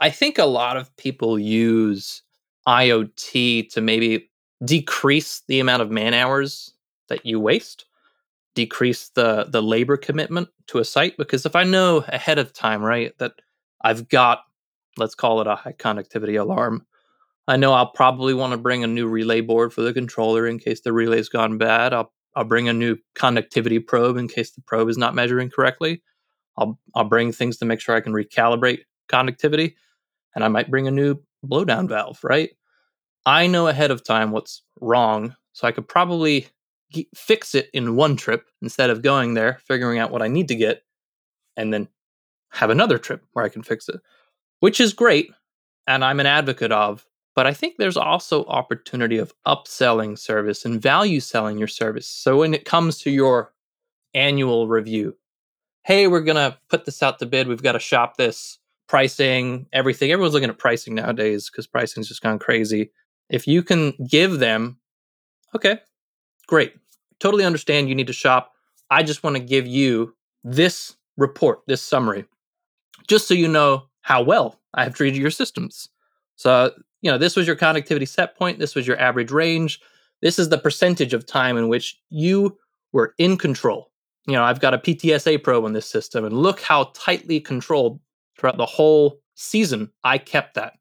I think a lot of people use IoT to maybe decrease the amount of man hours that you waste, decrease the labor commitment to a site. Because if I know ahead of time, right, that I've got, let's call it a high conductivity alarm, I know I'll probably want to bring a new relay board for the controller in case the relay's gone bad. I'll bring a new conductivity probe in case the probe is not measuring correctly. I'll bring things to make sure I can recalibrate conductivity, and I might bring a new blowdown valve, right? I know ahead of time what's wrong, so I could probably fix it in one trip instead of going there, figuring out what I need to get, and then have another trip where I can fix it, which is great, and I'm an advocate of, but I think there's also opportunity of upselling service and value selling your service. So when it comes to your annual review, hey, we're going to put this out to bid, we've got to shop this, pricing, everything. Everyone's looking at pricing nowadays because pricing's just gone crazy. If you can give them, okay, Great. Totally understand you need to shop. I just want to give you this report, this summary, just so you know how well I have treated your systems. So, you know, this was your connectivity set point. This was your average range. This is the percentage of time in which you were in control. You know, I've got a PTSA probe on this system, and look how tightly controlled throughout the whole season I kept that.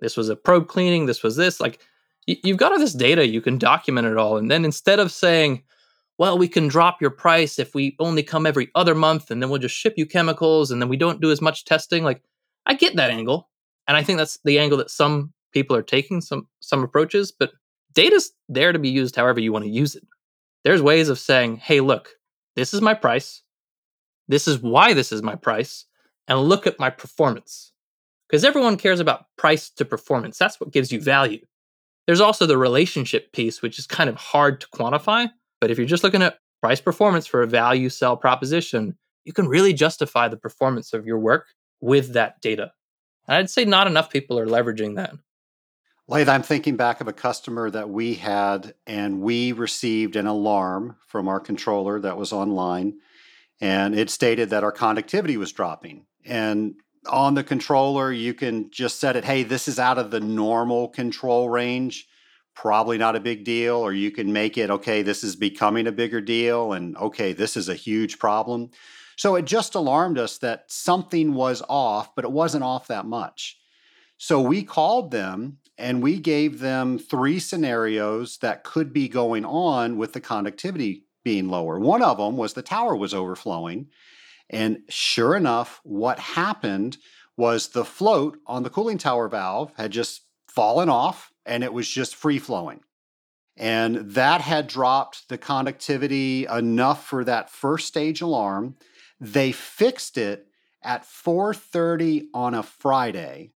This was a probe cleaning. This was this. Like, you've got all this data. You can document it all. And then instead of saying, well, we can drop your price if we only come every other month, and then we'll just ship you chemicals, and then we don't do as much testing. Like, I get that angle. And I think that's the angle that some people are taking, some approaches. But data's there to be used however you want to use it. There's ways of saying, hey, look, this is my price. This is why this is my price. And look at my performance. Because everyone cares about price to performance. That's what gives you value. There's also the relationship piece, which is kind of hard to quantify. But if you're just looking at price performance for a value sell proposition, you can really justify the performance of your work with that data. And I'd say not enough people are leveraging that. Laith, I'm thinking back of a customer that we had, and we received an alarm from our controller that was online, and it stated that our connectivity was dropping. And on the controller, you can just set it, hey, this is out of the normal control range, probably not a big deal. Or you can make it, okay, this is becoming a bigger deal, and okay, this is a huge problem. So it just alarmed us that something was off, but it wasn't off that much. So we called them, and we gave them three scenarios that could be going on with the connectivity being lower. One of them was the tower was overflowing. And sure enough, what happened was the float on the cooling tower valve had just fallen off, and it was just free flowing. And that had dropped the connectivity enough for that first stage alarm. They fixed it at 4:30 on a Friday.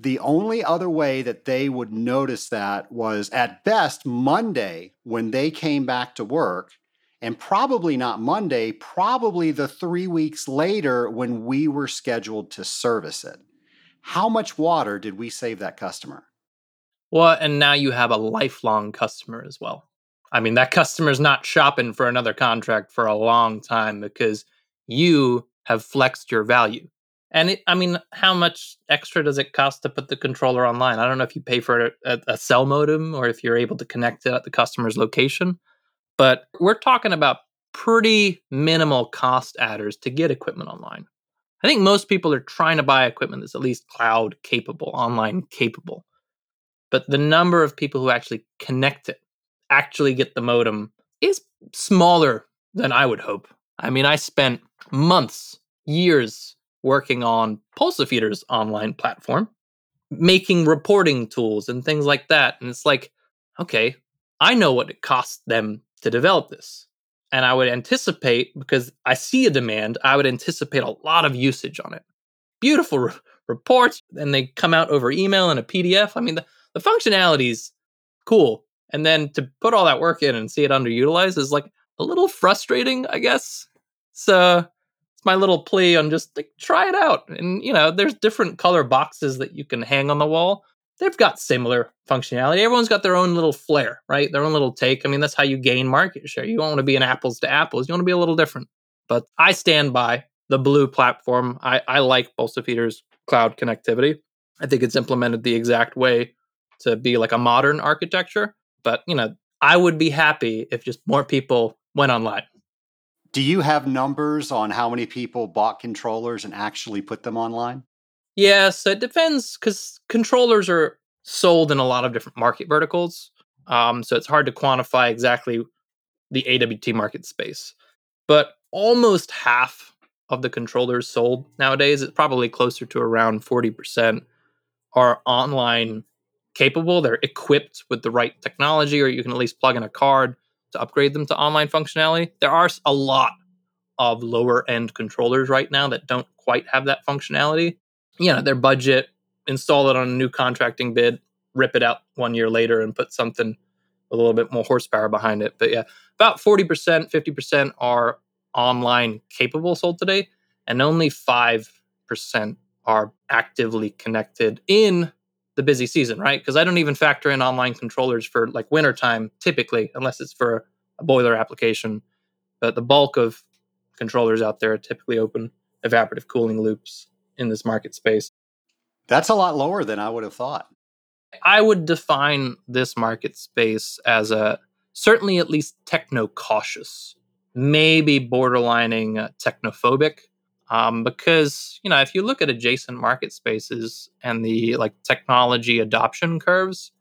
The only other way that they would notice that was at best Monday when they came back to work, and probably not Monday, probably the 3 weeks later when we were scheduled to service it. How much water did we save that customer? Well, and now you have a lifelong customer as well. I mean, that customer's not shopping for another contract for a long time because you have flexed your value. And it, I mean, how much extra does it cost to put the controller online? I don't know if you pay for a cell modem or if you're able to connect it at the customer's location, but we're talking about pretty minimal cost adders to get equipment online. I think most people are trying to buy equipment that's at least cloud capable, online capable, but the number of people who actually connect it, actually get the modem, is smaller than I would hope. I mean, I spent months, years, working on Pulsafeeder's online platform, making reporting tools and things like that. And it's like, okay, I know what it costs them to develop this. And I would anticipate, because I see a demand, I would anticipate a lot of usage on it. Beautiful reports, and they come out over email and a PDF. I mean, the functionality's cool. And then to put all that work in and see it underutilized is like a little frustrating, I guess. So it's my little plea on just like, try it out. And, you know, there's different color boxes that you can hang on the wall. They've got similar functionality. Everyone's got their own little flair, right? Their own little take. I mean, that's how you gain market share. You don't want to be an apples to apples. You want to be a little different. But I stand by the blue platform. I like Pulsafeeder's cloud connectivity. I think it's implemented the exact way to be like a modern architecture. But, you know, I would be happy if just more people went online. Do you have numbers on how many people bought controllers and actually put them online? Yes, it depends, because controllers are sold in a lot of different market verticals. So it's hard to quantify exactly the AWT market space. But almost half of the controllers sold nowadays, it's probably closer to around 40%, are online capable. They're equipped with the right technology, or you can at least plug in a card to upgrade them to online functionality. There are a lot of lower-end controllers right now that don't quite have that functionality. You know, their budget, install it on a new contracting bid, rip it out 1 year later and put something a little bit more horsepower behind it. But yeah, about 40%, 50% are online capable sold today, and only 5% are actively connected in the busy season, right? Because I don't even factor in online controllers for like wintertime typically, unless it's for a boiler application. But the bulk of controllers out there typically open evaporative cooling loops in this market space. That's a lot lower than I would have thought. I would define this market space as a certainly at least techno-cautious, maybe borderlining technophobic, because, you know, if you look at adjacent market spaces and the like technology adoption curves,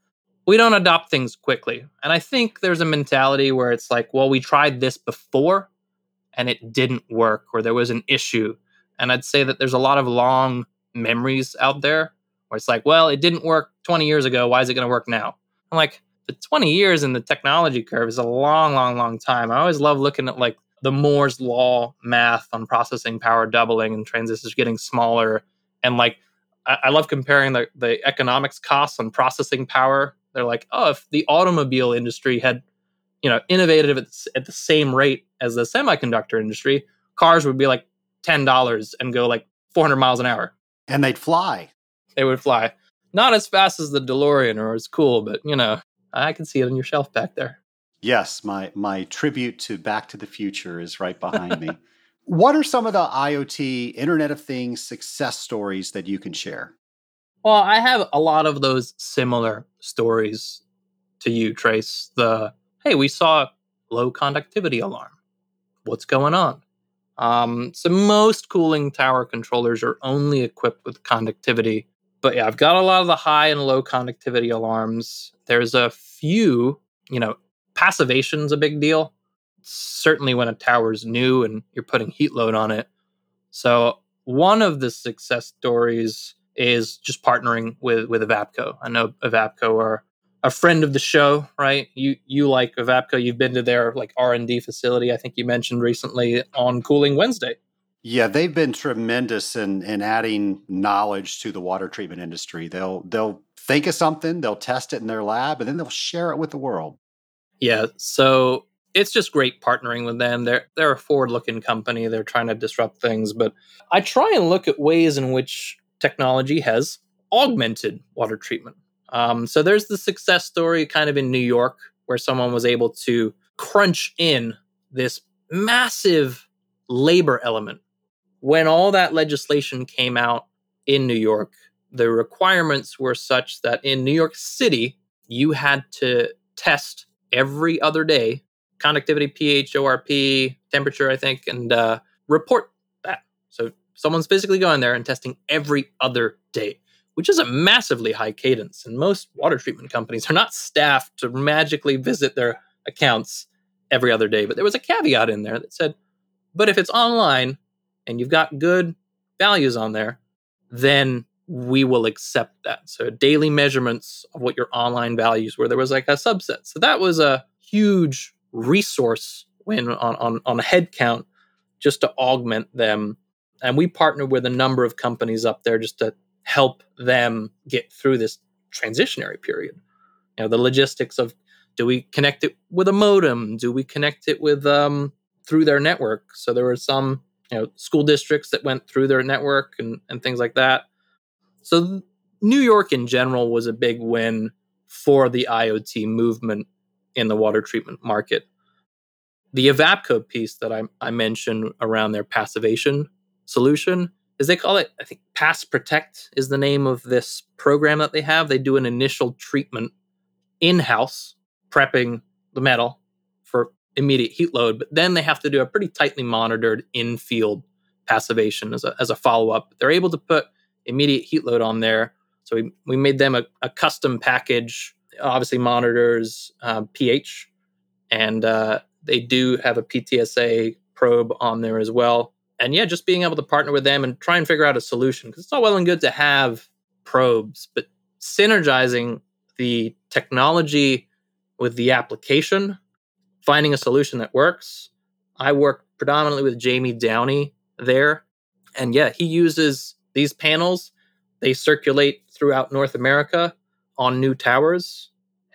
we don't adopt things quickly. And I think there's a mentality where it's like, well, we tried this before and it didn't work, or there was an issue. And I'd say that there's a lot of long memories out there where it's like, well, it didn't work 20 years ago. Why is it going to work now? I'm like, the 20 years in the technology curve is a long, long, long time. I always love looking at like the Moore's Law math on processing power doubling and transistors getting smaller. And like, I love comparing the economics costs on processing power. They're like, oh, if the automobile industry had, you know, innovated at the same rate as the semiconductor industry, cars would be like $10 and go like 400 miles an hour. And they'd fly. They would fly. Not as fast as the DeLorean or as cool, but, you know, I can see it on your shelf back there. Yes, my tribute to Back to the Future is right behind me. What are some of the IoT, Internet of Things success stories that you can share? Well, I have a lot of those similar stories to you, Trace. The, hey, we saw a low conductivity alarm. What's going on? So most cooling tower controllers are only equipped with conductivity. But yeah, I've got a lot of the high and low conductivity alarms. There's a few, you know, passivation's a big deal. Certainly when a tower's new and you're putting heat load on it. So one of the success stories is just partnering with Evapco. I know Evapco are a friend of the show, right? You like Evapco. You've been to their like R&D facility, I think you mentioned recently, on Cooling Wednesday. Yeah, they've been tremendous in adding knowledge to the water treatment industry. They'll think of something, they'll test it in their lab, and then they'll share it with the world. Yeah, so it's just great partnering with them. They're a forward-looking company. They're trying to disrupt things. But I try and look at ways in which technology has augmented water treatment. So there's the success story kind of in New York where someone was able to crunch in this massive labor element. When all that legislation came out in New York, the requirements were such that in New York City, you had to test every other day, conductivity, pH, ORP, temperature, I think, and report that. So someone's physically going there and testing every other day, which is a massively high cadence. And most water treatment companies are not staffed to magically visit their accounts every other day. But there was a caveat in there that said, but if it's online and you've got good values on there, then we will accept that. So daily measurements of what your online values were, there was like a subset. So that was a huge resource win on headcount just to augment them. And we partnered with a number of companies up there just to help them get through this transitionary period. You know, the logistics of, do we connect it with a modem? Do we connect it with through their network? So there were some, you know, school districts that went through their network and things like that. So New York in general was a big win for the IoT movement in the water treatment market. The Evapco piece that I mentioned around their passivation solution is they call it, I think, Pass Protect is the name of this program that they have. They do an initial treatment in-house, prepping the metal for immediate heat load, but then they have to do a pretty tightly monitored in-field passivation as a follow-up. They're able to put immediate heat load on there. So we made them a custom package, obviously monitors pH, and they do have a PTSA probe on there as well. And yeah, just being able to partner with them and try and figure out a solution, because it's all well and good to have probes, but synergizing the technology with the application, finding a solution that works. I work predominantly with Jamie Downey there. And yeah, he uses these panels. They circulate throughout North America on new towers.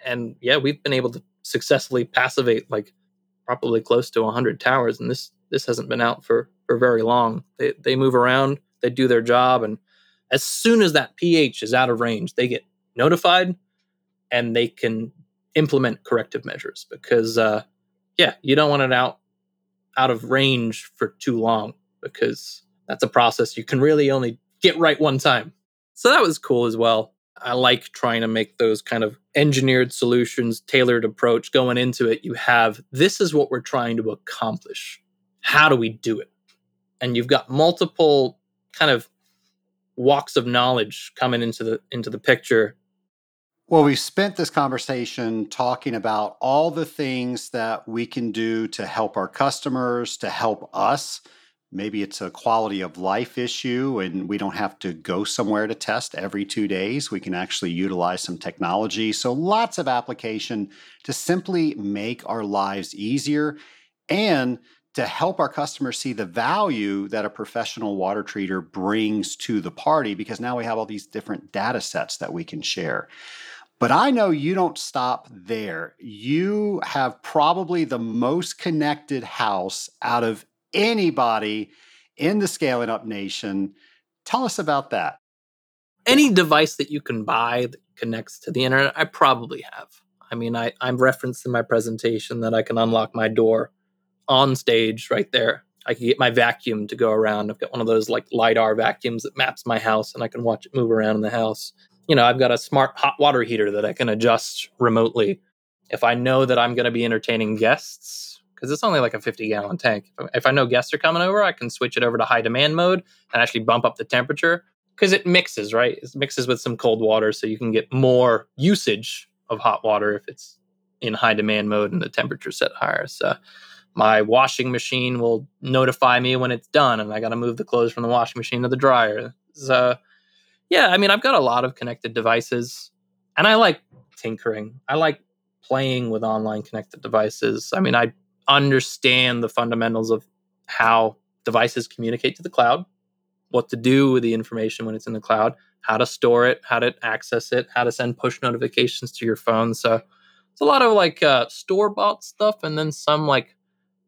And yeah, we've been able to successfully passivate like probably close to 100 towers. And this hasn't been out for very long. They move around, they do their job, and as soon as that pH is out of range, they get notified and they can implement corrective measures because yeah, you don't want it out of range for too long, because that's a process you can really only get right one time. So that was cool as well. I like trying to make those kind of engineered solutions, tailored approach. Going into it, you have, this is what we're trying to accomplish. How do we do it? And you've got multiple kind of walks of knowledge coming into the picture. Well, we spent this conversation talking about all the things that we can do to help our customers, to help us. Maybe it's a quality of life issue and we don't have to go somewhere to test every 2 days. We can actually utilize some technology. So lots of application to simply make our lives easier and to help our customers see the value that a professional water treater brings to the party, because now we have all these different data sets that we can share. But I know you don't stop there. You have probably the most connected house out of anybody in the Scaling Up Nation. Tell us about that. Any device that you can buy that connects to the internet, I probably have. I mean, I'm referenced in my presentation that I can unlock my door on stage right there. I can get my vacuum to go around. I've got one of those like LiDAR vacuums that maps my house and I can watch it move around in the house. You know, I've got a smart hot water heater that I can adjust remotely. If I know that I'm going to be entertaining guests, because it's only like a 50-gallon tank. If I know guests are coming over, I can switch it over to high demand mode and actually bump up the temperature, because it mixes, right? It mixes with some cold water, so you can get more usage of hot water if it's in high demand mode and the temperature set higher. So my washing machine will notify me when it's done, and I got to move the clothes from the washing machine to the dryer. So yeah, I mean, I've got a lot of connected devices, and I like tinkering. I like playing with online connected devices. I mean, I understand the fundamentals of how devices communicate to the cloud, what to do with the information when it's in the cloud, how to store it, how to access it, how to send push notifications to your phone. So it's a lot of like store-bought stuff, and then some like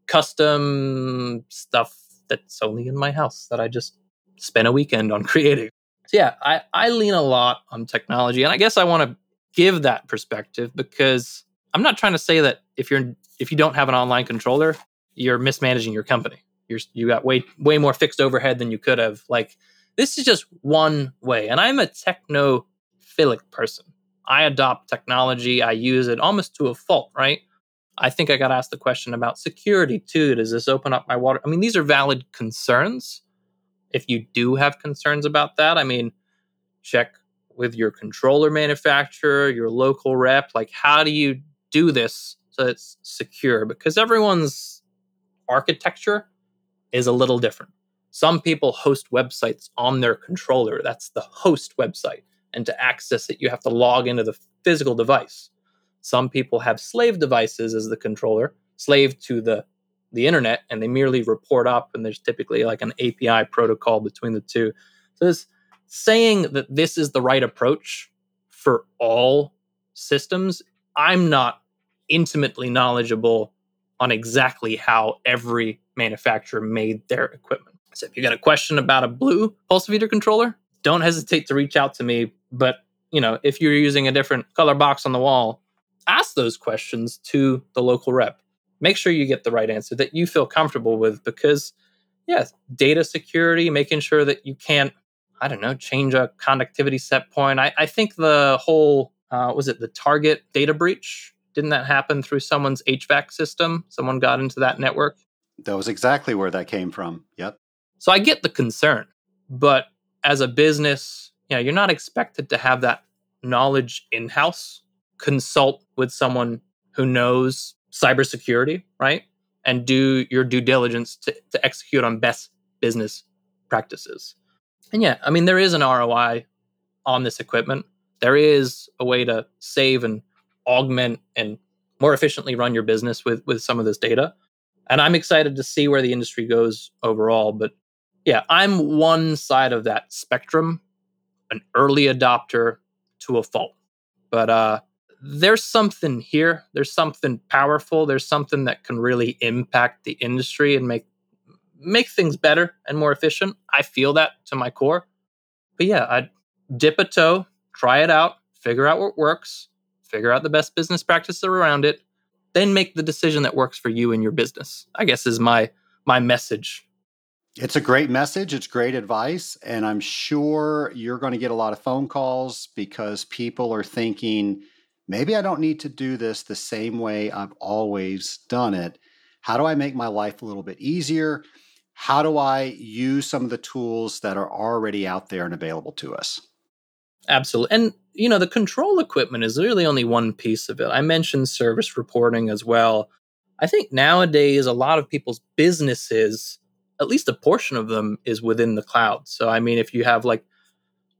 custom stuff that's only in my house that I just spent a weekend on creating. So yeah, I lean a lot on technology. And I guess I want to give that perspective, because I'm not trying to say that if you don't have an online controller, you're mismanaging your company. You got way more fixed overhead than you could have. Like, this is just one way. And I'm a technophilic person. I adopt technology. I use it almost to a fault, right? I think I got asked the question about security too. Does this open up my water? I mean, these are valid concerns. If you do have concerns about that, I mean, check with your controller manufacturer, your local rep, like, how do you do this so it's secure? Because everyone's architecture is a little different. Some people host websites on their controller. That's the host website. And to access it, you have to log into the physical device. Some people have slave devices as the controller, slave to the internet, and they merely report up, and there's typically like an API protocol between the two. So this saying that this is the right approach for all systems, I'm not intimately knowledgeable on exactly how every manufacturer made their equipment. So if you got a question about a blue Pulsafeeder controller, don't hesitate to reach out to me. But you know, if you're using a different color box on the wall, ask those questions to the local rep. Make sure you get the right answer that you feel comfortable with, because, yes, data security, making sure that you can't, I don't know, change a connectivity set point. I think the whole, was it the Target data breach? Didn't that happen through someone's HVAC system? Someone got into that network? That was exactly where that came from. Yep. So I get the concern, but as a business, you know, you're not expected to have that knowledge in-house. Consult with someone who knows cybersecurity, right? And do your due diligence to execute on best business practices. And yeah, I mean, there is an ROI on this equipment. There is a way to save and augment and more efficiently run your business with some of this data. And I'm excited to see where the industry goes overall. But yeah, I'm one side of that spectrum, an early adopter to a fault. But there's something here. There's something powerful. There's something that can really impact the industry and make things better and more efficient. I feel that to my core. But yeah, I'd dip a toe, try it out, figure out what works, figure out the best business practices around it, then make the decision that works for you and your business, I guess is my message. It's a great message. It's great advice. And I'm sure you're going to get a lot of phone calls because people are thinking, maybe I don't need to do this the same way I've always done it. How do I make my life a little bit easier? How do I use some of the tools that are already out there and available to us? Absolutely. And, you know, the control equipment is really only one piece of it. I mentioned service reporting as well. I think nowadays, a lot of people's businesses, at least a portion of them, is within the cloud. So, I mean, if you have like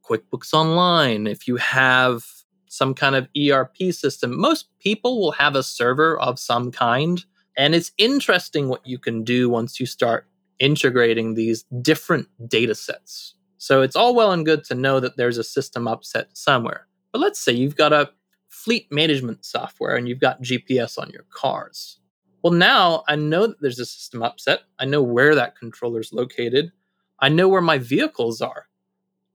QuickBooks Online, if you have some kind of ERP system, most people will have a server of some kind. And it's interesting what you can do once you start integrating these different data sets. So it's all well and good to know that there's a system upset somewhere. But let's say you've got a fleet management software and you've got GPS on your cars. Well, now I know that there's a system upset. I know where that controller is located. I know where my vehicles are.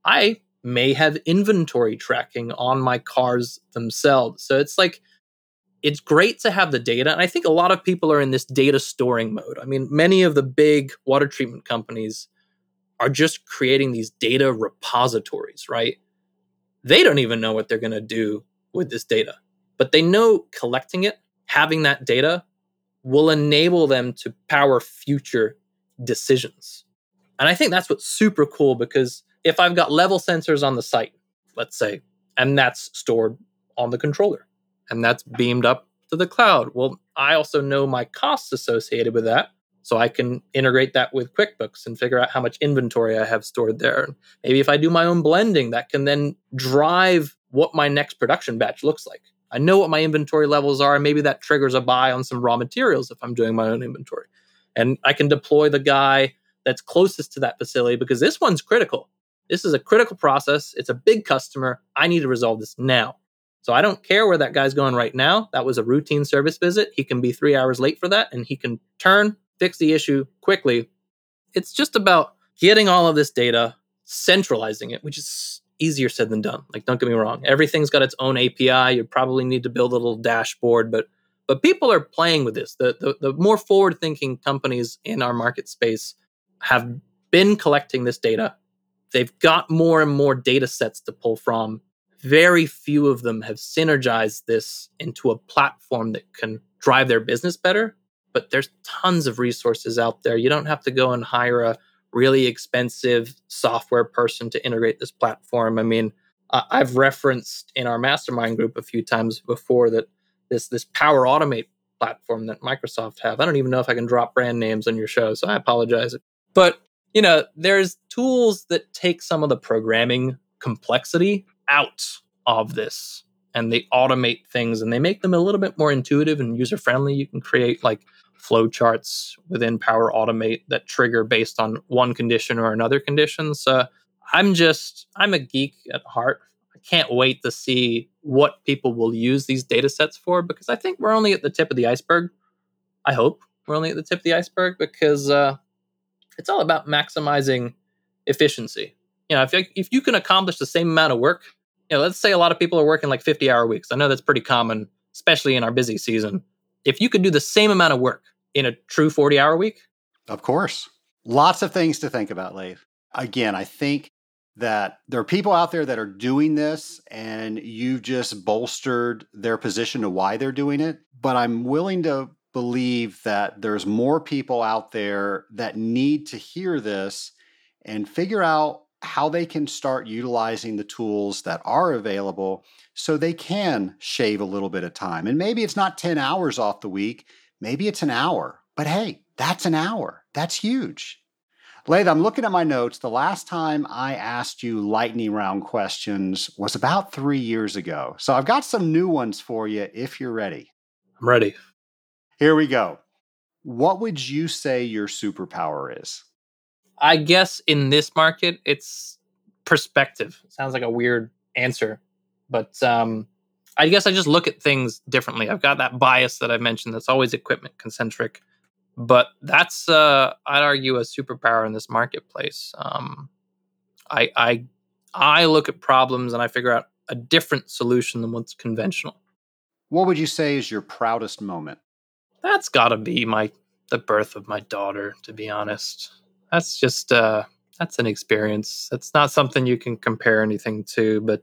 I may have inventory tracking on my cars themselves. So it's like, it's great to have the data. And I think a lot of people are in this data storing mode. I mean, many of the big water treatment companies are just creating these data repositories, right? They don't even know what they're going to do with this data, but they know collecting it, having that data will enable them to power future decisions. And I think that's what's super cool, because if I've got level sensors on the site, let's say, and that's stored on the controller, and that's beamed up to the cloud. Well, I also know my costs associated with that, so I can integrate that with QuickBooks and figure out how much inventory I have stored there. And maybe if I do my own blending, that can then drive what my next production batch looks like. I know what my inventory levels are, and maybe that triggers a buy on some raw materials if I'm doing my own inventory. And I can deploy the guy that's closest to that facility because this one's critical. This is a critical process. It's a big customer. I need to resolve this now. So I don't care where that guy's going right now. That was a routine service visit. He can be 3 hours late for that, and he can turn, fix the issue quickly. It's just about getting all of this data, centralizing it, which is easier said than done. Like, don't get me wrong. Everything's got its own API. You probably need to build a little dashboard, but people are playing with this. The more forward-thinking companies in our market space have been collecting this data. They've got more and more data sets to pull from. Very few of them have synergized this into a platform that can drive their business better, but there's tons of resources out there. You don't have to go and hire a really expensive software person to integrate this platform. I mean, I've referenced in our mastermind group a few times before that this Power Automate platform that Microsoft have. I don't even know if I can drop brand names on your show, so I apologize. But, you know, there's tools that take some of the programming complexity out of this, and they automate things and they make them a little bit more intuitive and user-friendly. You can create like flow charts within Power Automate that trigger based on one condition or another condition. So I'm a geek at heart. I can't wait to see what people will use these data sets for, because I think we're only at the tip of the iceberg. I hope we're only at the tip of the iceberg, because it's all about maximizing efficiency. You know, if you can accomplish the same amount of work, you know, let's say a lot of people are working like 50-hour weeks. I know that's pretty common, especially in our busy season. If you could do the same amount of work in a true 40-hour week. Of course. Lots of things to think about, Laith. Again, I think that there are people out there that are doing this, and you've just bolstered their position to why they're doing it. But I'm willing to believe that there's more people out there that need to hear this and figure out how they can start utilizing the tools that are available so they can shave a little bit of time. And maybe it's not 10 hours off the week, maybe it's an hour, but hey, that's an hour. That's huge. Laith, I'm looking at my notes. The last time I asked you lightning round questions was about 3 years ago. So I've got some new ones for you if you're ready. I'm ready. Here we go. What would you say your superpower is? I guess in this market, it's perspective. It sounds like a weird answer, but I guess I just look at things differently. I've got that bias that I mentioned that's always equipment concentric, but that's, I'd argue, a superpower in this marketplace. I look at problems and I figure out a different solution than what's conventional. What would you say is your proudest moment? that's got to be the birth of my daughter, to be honest. That's just that's an experience. That's not something you can compare anything to. But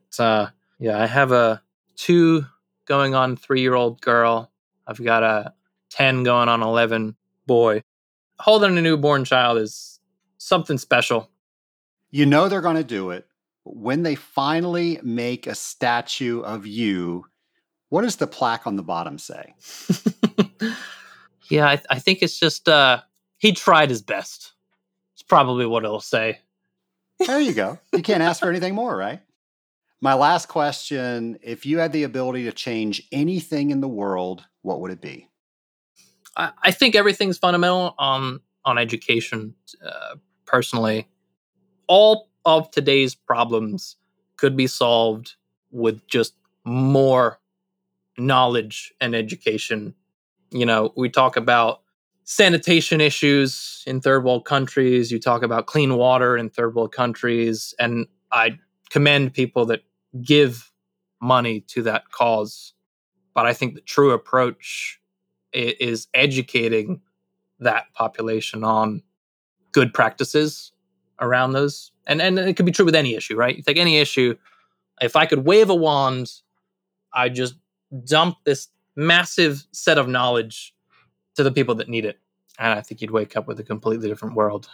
yeah, I have a 2 going on 3-year-old girl. I've got a 10 going on 11 boy. Holding a newborn child is something special. You know they're going to do it. When they finally make a statue of you, what does the plaque on the bottom say? Yeah, I think it's just, he tried his best. It's probably what it'll say. There you go. You can't ask for anything more, right? My last question, if you had the ability to change anything in the world, what would it be? I think everything's fundamental on education, personally. All of today's problems could be solved with just more knowledge and education. You know, we talk about sanitation issues in third world countries. You talk about clean water in third world countries. And I commend people that give money to that cause. But I think the true approach is educating that population on good practices around those. And it could be true with any issue, right? You take any issue. If I could wave a wand, I just dump this massive set of knowledge to the people that need it. And I think you'd wake up with a completely different world.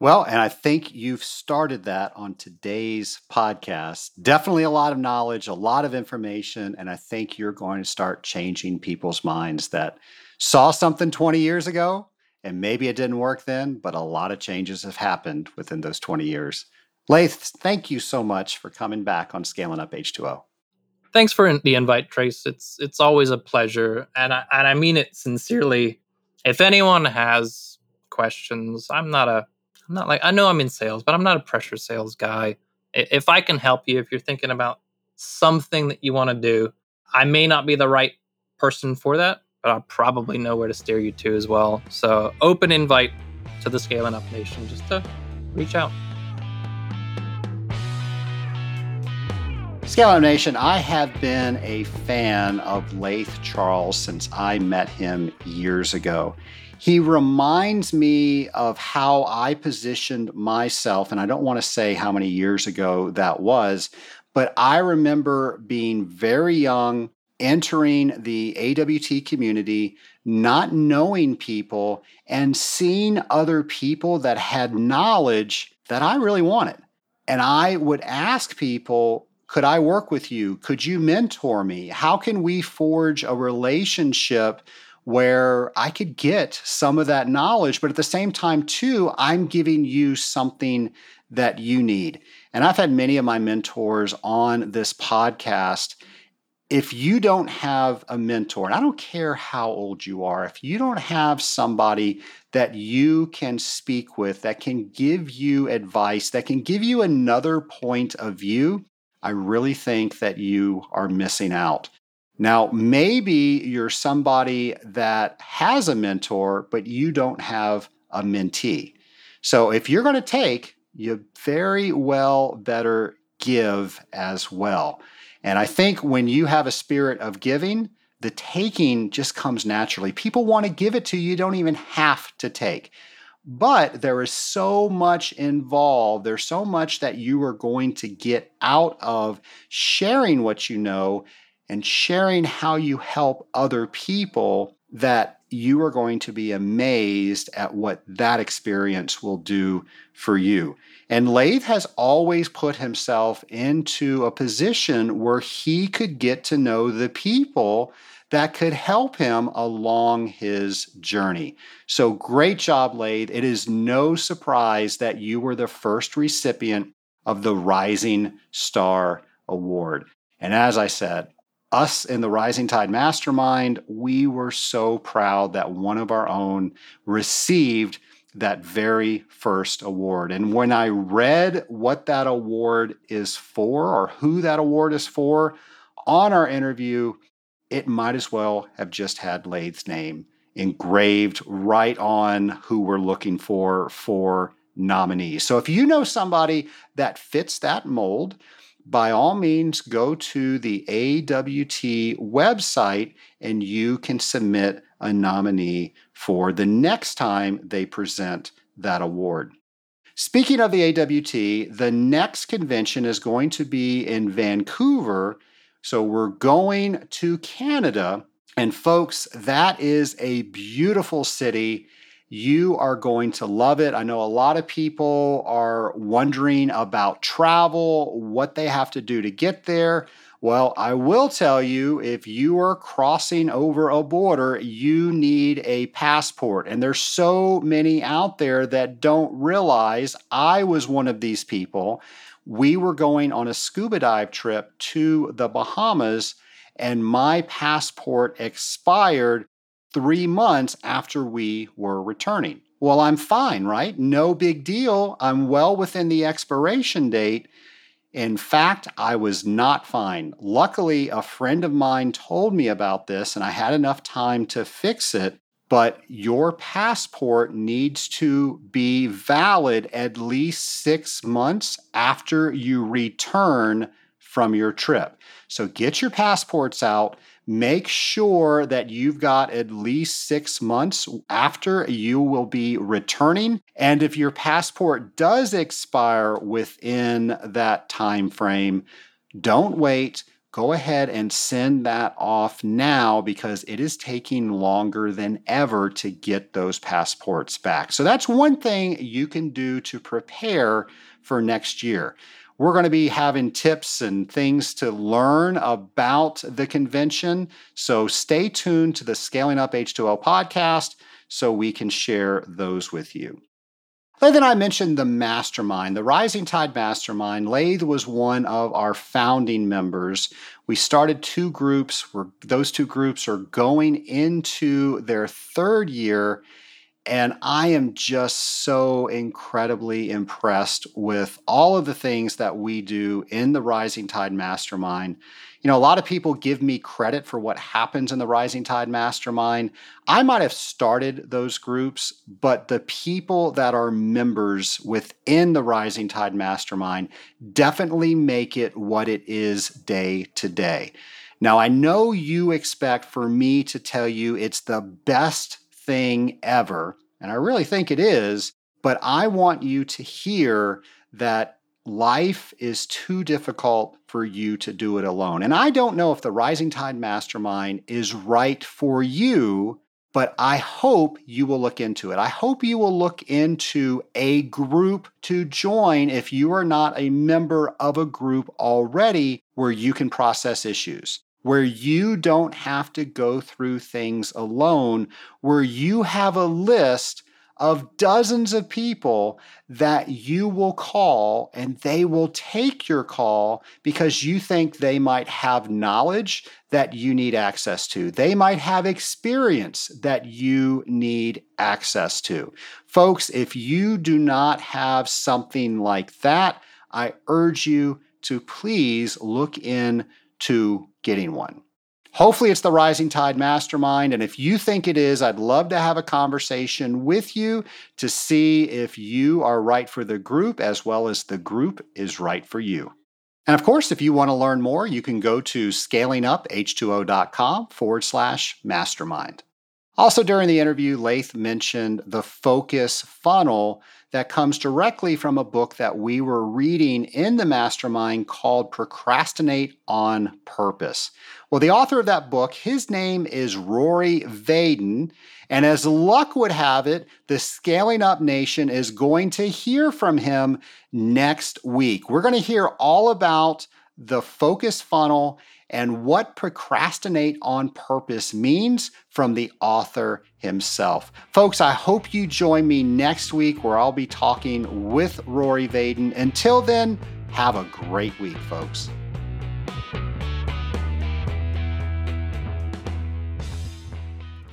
Well, and I think you've started that on today's podcast. Definitely a lot of knowledge, a lot of information, and I think you're going to start changing people's minds that saw something 20 years ago, and maybe it didn't work then, but a lot of changes have happened within those 20 years. Laith, thank you so much for coming back on Scaling Up H2O. Thanks for the invite, Trace. It's always a pleasure, and I mean it sincerely. If anyone has questions, I know I'm in sales, but I'm not a pressure sales guy. If I can help you, if you're thinking about something that you want to do, I may not be the right person for that, but I'll probably know where to steer you to as well. So open invite to the Scaling Up Nation just to reach out. Scaling Up Nation, I have been a fan of Laith Charles since I met him years ago. He reminds me of how I positioned myself, and I don't want to say how many years ago that was, but I remember being very young, entering the AWT community, not knowing people, and seeing other people that had knowledge that I really wanted. And I would ask people, could I work with you? Could you mentor me? How can we forge a relationship where I could get some of that knowledge, but at the same time, too, I'm giving you something that you need. And I've had many of my mentors on this podcast. If you don't have a mentor, and I don't care how old you are, if you don't have somebody that you can speak with, that can give you advice, that can give you another point of view, I really think that you are missing out. Now, maybe you're somebody that has a mentor, but you don't have a mentee. So if you're going to take, you very well better give as well. And I think when you have a spirit of giving, the taking just comes naturally. People want to give it to you. You don't even have to take. But there is so much involved. There's so much that you are going to get out of sharing what you know and sharing how you help other people, that you are going to be amazed at what that experience will do for you. And Laith has always put himself into a position where he could get to know the people that could help him along his journey. So great job, Laith. It is no surprise that you were the first recipient of the Rising Star Award. And as I said, us in the Rising Tide Mastermind, we were so proud that one of our own received that very first award. And when I read what that award is for, or who that award is for, on our interview, it might as well have just had Laith's name engraved right on who we're looking for nominees. So if you know somebody that fits that mold, by all means, go to the AWT website and you can submit a nominee for the next time they present that award. Speaking of the AWT, the next convention is going to be in Vancouver. So we're going to Canada. And folks, that is a beautiful city. You are going to love it. I know a lot of people are wondering about travel, what they have to do to get there. Well, I will tell you, if you are crossing over a border, you need a passport. And there's so many out there that don't realize. I was one of these people. We were going on a scuba dive trip to the Bahamas, and my passport expired 3 months after we were returning. Well, I'm fine, right? No big deal. I'm well within the expiration date. In fact, I was not fine. Luckily, a friend of mine told me about this, and I had enough time to fix it. But your passport needs to be valid at least 6 months after you return from your trip. So get your passports out. Make sure that you've got at least 6 months after you will be returning. And if your passport does expire within that time frame, don't wait. Go ahead and send that off now, because it is taking longer than ever to get those passports back. So that's one thing you can do to prepare for next year. We're going to be having tips and things to learn about the convention. So stay tuned to the Scaling Up H2O podcast so we can share those with you. Laith and I mentioned the mastermind, the Rising Tide Mastermind. Laith was one of our founding members. We started two groups. Those two groups are going into their third year. And I am just so incredibly impressed with all of the things that we do in the Rising Tide Mastermind. You know, a lot of people give me credit for what happens in the Rising Tide Mastermind. I might have started those groups, but the people that are members within the Rising Tide Mastermind definitely make it what it is day to day. Now, I know you expect for me to tell you it's the best thing ever, and I really think it is, but I want you to hear that life is too difficult for you to do it alone. And I don't know if the Rising Tide Mastermind is right for you, but I hope you will look into it. I hope you will look into a group to join if you are not a member of a group already, where you can process issues, where you don't have to go through things alone, where you have a list of dozens of people that you will call and they will take your call because you think they might have knowledge that you need access to. They might have experience that you need access to. Folks, if you do not have something like that, I urge you to please look into getting one. Hopefully it's the Rising Tide Mastermind. And if you think it is, I'd love to have a conversation with you to see if you are right for the group, as well as the group is right for you. And of course, if you want to learn more, you can go to scalinguph2o.com/mastermind. Also, during the interview, Laith mentioned the focus funnel that comes directly from a book that we were reading in the mastermind called Procrastinate on Purpose. Well, the author of that book, his name is Rory Vaden, and as luck would have it, the Scaling Up Nation is going to hear from him next week. We're going to hear all about the focus funnel and what procrastinate on purpose means from the author himself. Folks, I hope you join me next week where I'll be talking with Rory Vaden. Until then, have a great week, folks.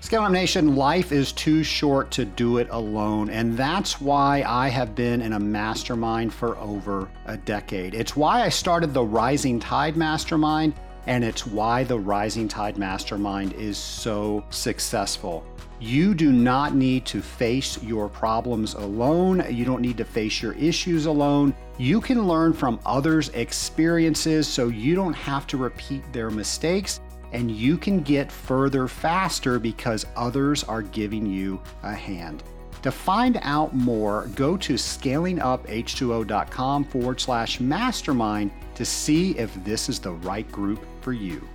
Scaling Up Nation, life is too short to do it alone, and that's why I have been in a mastermind for over a decade. It's why I started the Rising Tide Mastermind, and it's why the Rising Tide Mastermind is so successful. You do not need to face your problems alone. You don't need to face your issues alone. You can learn from others' experiences so you don't have to repeat their mistakes, and you can get further faster because others are giving you a hand. To find out more, go to scalinguph2o.com/mastermind to see if this is the right group for you.